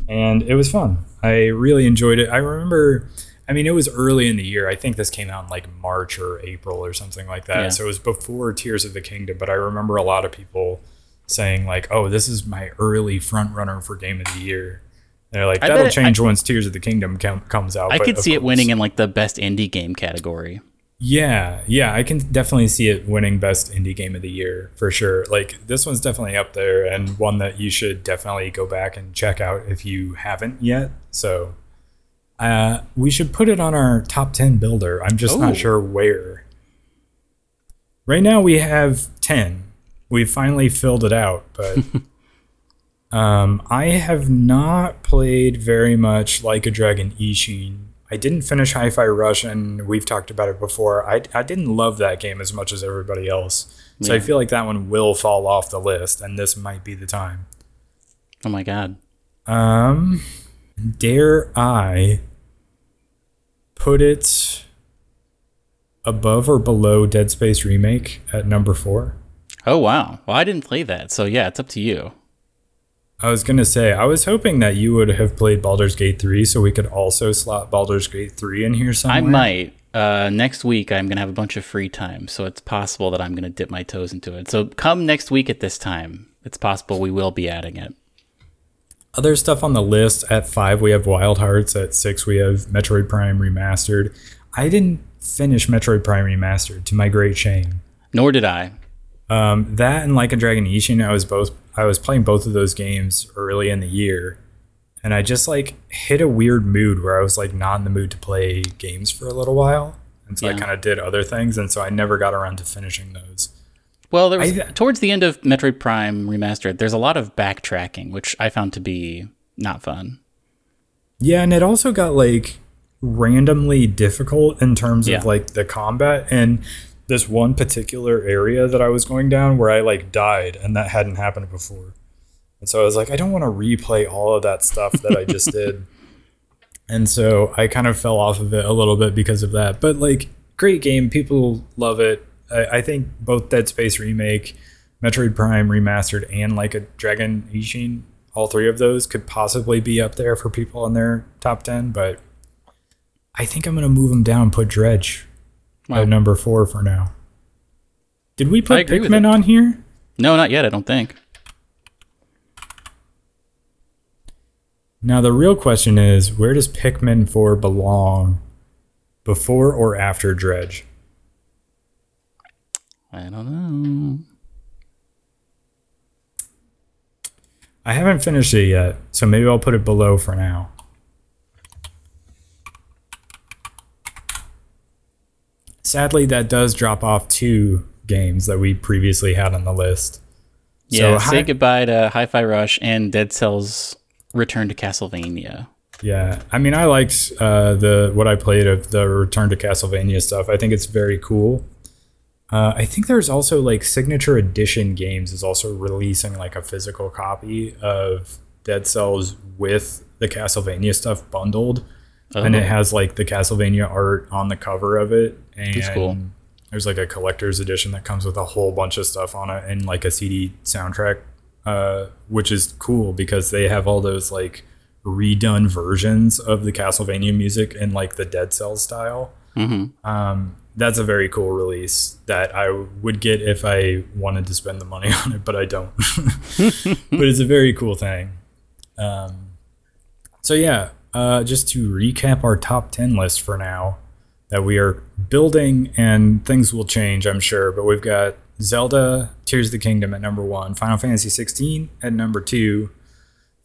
And it was fun. I really enjoyed it. I remember, I mean, it was early in the year. I think this came out in like March or April or something like that. Yeah. So it was before Tears of the Kingdom. But I remember a lot of people saying like, oh, this is my early front runner for game of the year. They're like, that'll change it, I, once Tears of the Kingdom com- comes out. I but could see course. it winning in like the best indie game category. Yeah, yeah, I can definitely see it winning Best Indie Game of the Year for sure. Like, this one's definitely up there, and one that you should definitely go back and check out if you haven't yet. So uh, we should put it on our top ten builder. I'm just oh. not sure where. Right now we have ten. We finally filled it out, but um, I have not played very much Like a Dragon Ishin. I didn't finish Hi-Fi Rush, and we've talked about it before. I, I didn't love that game as much as everybody else. So yeah. I feel like that one will fall off the list, and this might be the time. Oh my god. Um, dare I put it above or below Dead Space Remake at number four? Oh wow. Well, I didn't play that, so yeah, it's up to you. I was going to say, I was hoping that you would have played Baldur's Gate three so we could also slot Baldur's Gate three in here somewhere. I might. Uh, next week, I'm going to have a bunch of free time, so it's possible that I'm going to dip my toes into it. So come next week at this time. It's possible we will be adding it. Other stuff on the list, at five, we have Wild Hearts. At six, we have Metroid Prime Remastered. I didn't finish Metroid Prime Remastered, to my great shame. Nor did I. Um, that and Like a Dragon Ishin, I was both I was playing both of those games early in the year, and I just like hit a weird mood where I was like not in the mood to play games for a little while, and so yeah. I kind of did other things, and so I never got around to finishing those. Well, there was, I, towards the end of Metroid Prime Remastered, there's a lot of backtracking, which I found to be not fun. Yeah, and it also got like randomly difficult in terms yeah. of like the combat and. This one particular area that I was going down where I like died, and that hadn't happened before. And so I was like, I don't want to replay all of that stuff that I just did. And so I kind of fell off of it a little bit because of that, but like great game. People love it. I, I think both Dead Space Remake, Metroid Prime Remastered, and Like a Dragon Ishin, all three of those could possibly be up there for people in their top ten, but I think I'm going to move them down and put Dredge. Wow. At number four for now. Did we put Pikmin on here? No, not yet, I don't think. Now, the real question is, where does Pikmin four belong? Before or after Dredge? I don't know. I haven't finished it yet, so maybe I'll put it below for now. Sadly, that does drop off two games that we previously had on the list. Yeah, so, say hi- goodbye to Hi-Fi Rush and Dead Cells Return to Castlevania. Yeah, I mean, I liked uh, the what I played of the Return to Castlevania stuff. I think it's very cool. Uh, I think there's also, like, Signature Edition Games is also releasing, like, a physical copy of Dead Cells with the Castlevania stuff bundled. Oh. And it has like the Castlevania art on the cover of it. And that's cool. There's like a collector's edition that comes with a whole bunch of stuff on it and like a C D soundtrack, uh, which is cool because they have all those like redone versions of the Castlevania music in like the Dead Cells style. Mm-hmm. Um, that's a very cool release that I would get if I wanted to spend the money on it, but I don't. But it's a very cool thing. Um, so yeah. Uh, just to recap our top ten list for now that we are building, and things will change, I'm sure, but we've got Zelda, Tears of the Kingdom at number one, Final Fantasy sixteen at number two,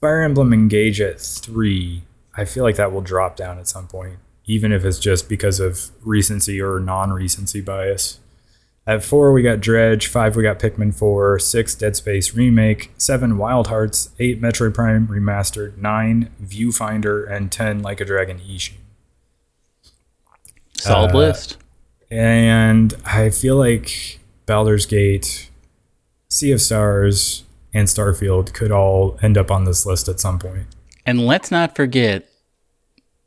Fire Emblem Engage at three. I feel like that will drop down at some point, even if it's just because of recency or non-recency bias. At four, we got Dredge. Five, we got Pikmin four. Six, Dead Space Remake. Seven, Wild Hearts. Eight, Metroid Prime Remastered. Nine, Viewfinder. And ten, Like a Dragon Ishin. Solid uh, list. And I feel like Baldur's Gate, Sea of Stars, and Starfield could all end up on this list at some point. And let's not forget,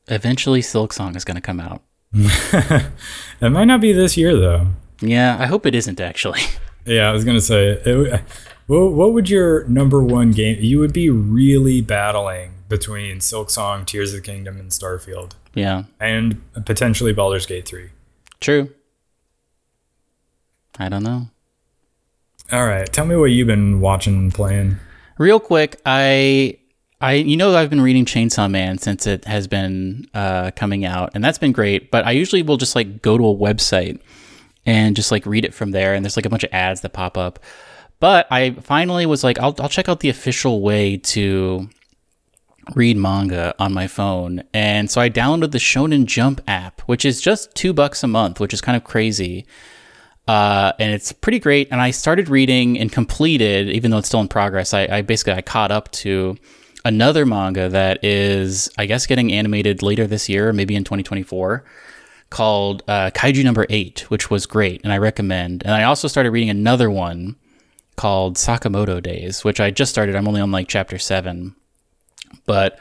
eventually Silksong is going to come out. It might not be this year, though. Yeah, I hope it isn't, actually. Yeah, I was going to say, it, what, what would your number one game... You would be really battling between Silksong, Tears of the Kingdom, and Starfield. Yeah. And potentially Baldur's Gate three. True. I don't know. All right, tell me what you've been watching and playing. Real quick, I... I, you know, I've been reading Chainsaw Man since it has been uh, coming out, and that's been great, but I usually will just, like, go to a website... and just like read it from there. And there's like a bunch of ads that pop up. But I finally was like, I'll, I'll check out the official way to read manga on my phone. And so I downloaded the Shonen Jump app, which is just two bucks a month, which is kind of crazy. Uh, and it's pretty great. And I started reading and completed, even though it's still in progress. I, I basically, I caught up to another manga that is, I guess, getting animated later this year, maybe in twenty twenty-four. Called uh, Kaiju Number eight, which was great, and I recommend. And I also started reading another one called Sakamoto Days, which I just started. I'm only on like chapter seven, but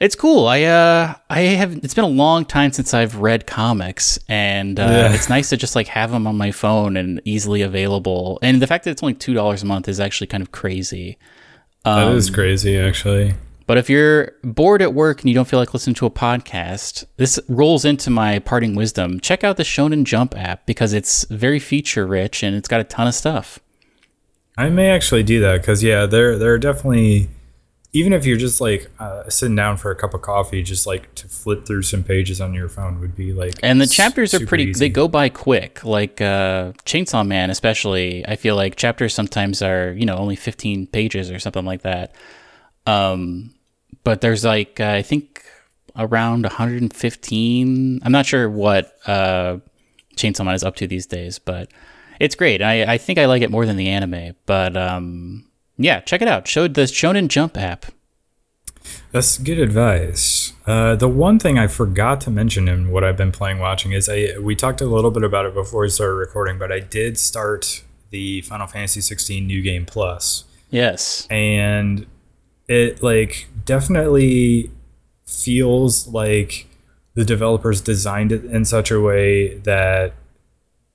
it's cool. I uh, I have. It's been a long time since I've read comics, and uh, it's nice to just like have them on my phone and easily available. And the fact that it's only two dollars a month is actually kind of crazy. Um, that is crazy, actually. But if you're bored at work and you don't feel like listening to a podcast, this rolls into my parting wisdom. Check out the Shonen Jump app because it's very feature rich and it's got a ton of stuff. I may actually do that because yeah, there there are definitely. Even if you're just like uh, sitting down for a cup of coffee, just like to flip through some pages on your phone would be like. And the chapters are pretty, easy. They go by quick. Like uh, Chainsaw Man, especially, I feel like chapters sometimes are, you know, only fifteen pages or something like that. Um, but there's like, uh, I think around one hundred fifteen. I'm not sure what uh, Chainsaw Man is up to these days, but it's great. I, I think I like it more than the anime, but. Um, Yeah, check it out. Showed the Shonen Jump app. That's good advice. Uh, the one thing I forgot to mention in what I've been playing, watching is I we talked a little bit about it before we started recording, but I did start the Final Fantasy sixteen New Game Plus. Yes, and it like definitely feels like the developers designed it in such a way that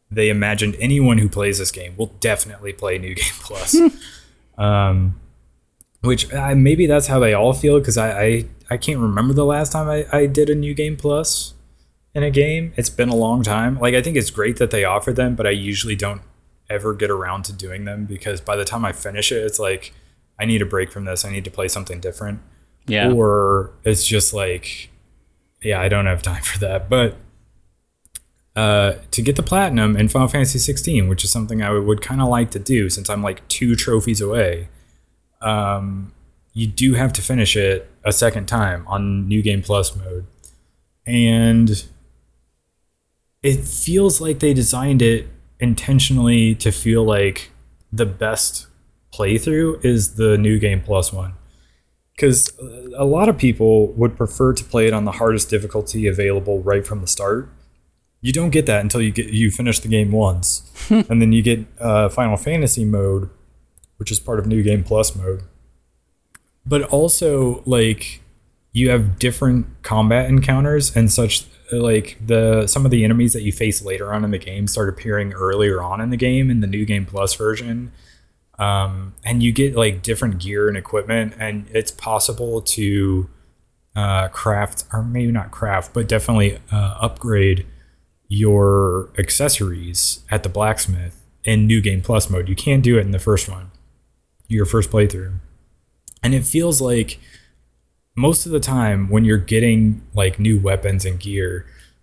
they imagined anyone who plays this game will definitely play New Game Plus. Um, which uh, maybe that's how they all feel, because I, I, I can't remember the last time I, I did a New Game Plus in a game. It's been a long time. Like, I think it's great that they offer them, but I usually don't ever get around to doing them because by the time I finish it, it's like, I need a break from this. I need to play something different. Yeah. Or it's just like, yeah, I don't have time for that. But Uh, to get the platinum in Final Fantasy sixteen, which is something I would, would kind of like to do since I'm like two trophies away, um, you do have to finish it a second time on New Game Plus mode. And it feels like they designed it intentionally to feel like the best playthrough is the New Game Plus one. Because a lot of people would prefer to play it on the hardest difficulty available right from the start. You don't get that until you get you finish the game once. And then you get uh, Final Fantasy mode, which is part of New Game Plus mode. But also, like, you have different combat encounters and such, like, the some of the enemies that you face later on in the game start appearing earlier on in the game in the New Game Plus version. Um, and you get, like, different gear and equipment, and it's possible to uh, craft, or maybe not craft, but definitely uh, upgrade your accessories at the blacksmith in New Game Plus mode. You can't do it in the first one, your first playthrough. And it feels like most of the time when you're getting like new weapons and gear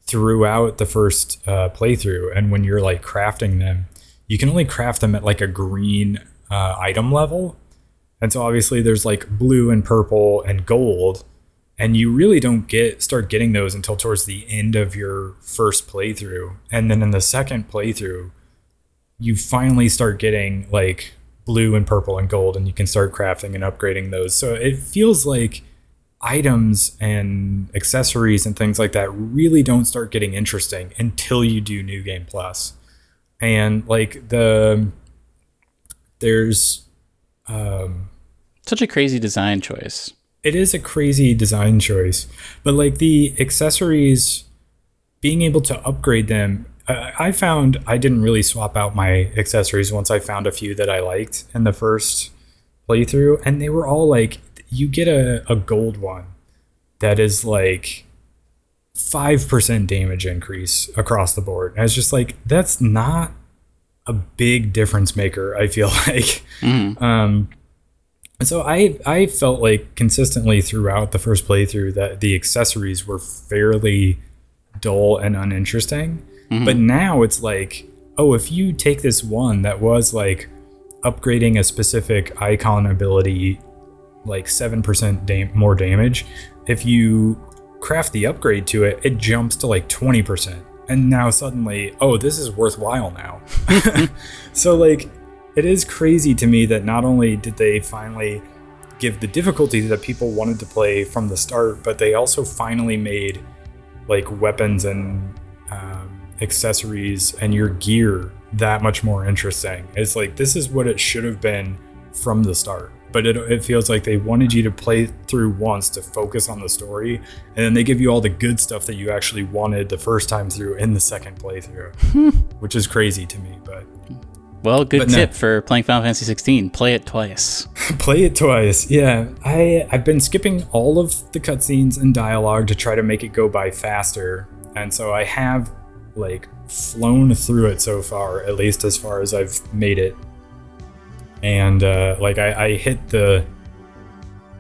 throughout the first uh, playthrough, and when you're like crafting them, you can only craft them at like a green uh, item level. And so obviously there's like blue and purple and gold. And you really don't get start getting those until towards the end of your first playthrough. And then in the second playthrough, you finally start getting like blue and purple and gold, and you can start crafting and upgrading those. So it feels like items and accessories and things like that really don't start getting interesting until you do New Game Plus. And like the, there's um, such a crazy design choice. It is a crazy design choice, but like the accessories, being able to upgrade them, uh, I found I didn't really swap out my accessories once I found a few that I liked in the first playthrough. And they were all like, you get a, a gold one that is like five percent damage increase across the board. And I was just like, that's not a big difference maker, I feel like. Mm. Um So I I felt like consistently throughout the first playthrough that the accessories were fairly dull and uninteresting. Mm-hmm. But now it's like, oh, if you take this one that was like upgrading a specific icon ability, like seven percent dam- more damage, if you craft the upgrade to it, it jumps to like twenty percent. And now suddenly, oh, this is worthwhile now. So like... It is crazy to me that not only did they finally give the difficulty that people wanted to play from the start, but they also finally made like weapons and um, accessories and your gear that much more interesting. It's like, this is what it should have been from the start, but it, it feels like they wanted you to play through once to focus on the story, and then they give you all the good stuff that you actually wanted the first time through in the second playthrough, which is crazy to me. But well, good but tip no. for playing Final Fantasy sixteen: play it twice. Play it twice. Yeah, I I've been skipping all of the cutscenes and dialogue to try to make it go by faster, and so I have like flown through it so far, at least as far as I've made it. And uh, like I, I hit the,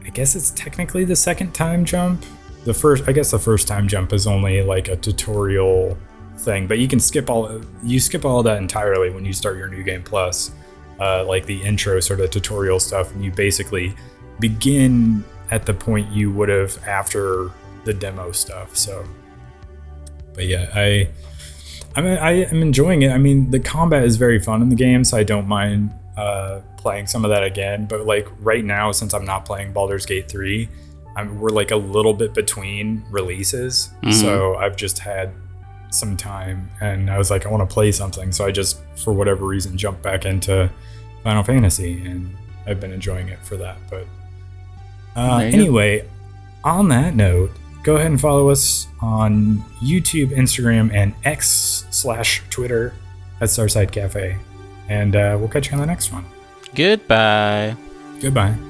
I guess it's technically the second time jump. The first, I guess the first time jump is only like a tutorial thing, but you can skip all, you skip all that entirely when you start your New Game Plus, uh, like the intro sort of tutorial stuff. And you basically begin at the point you would have after the demo stuff. So, but yeah, I, I mean, I am enjoying it. I mean, the combat is very fun in the game, so I don't mind Uh, playing some of that again, but like right now, since I'm not playing Baldur's Gate three, I'm, we're like a little bit between releases, mm-hmm. so I've just had some time, and I was like, I want to play something, so I just, for whatever reason, jumped back into Final Fantasy, and I've been enjoying it for that. But uh, anyway, go. on that note, go ahead and follow us on YouTube, Instagram, and X slash Twitter at Starside Cafe. And uh, we'll catch you on the next one. Goodbye. Goodbye.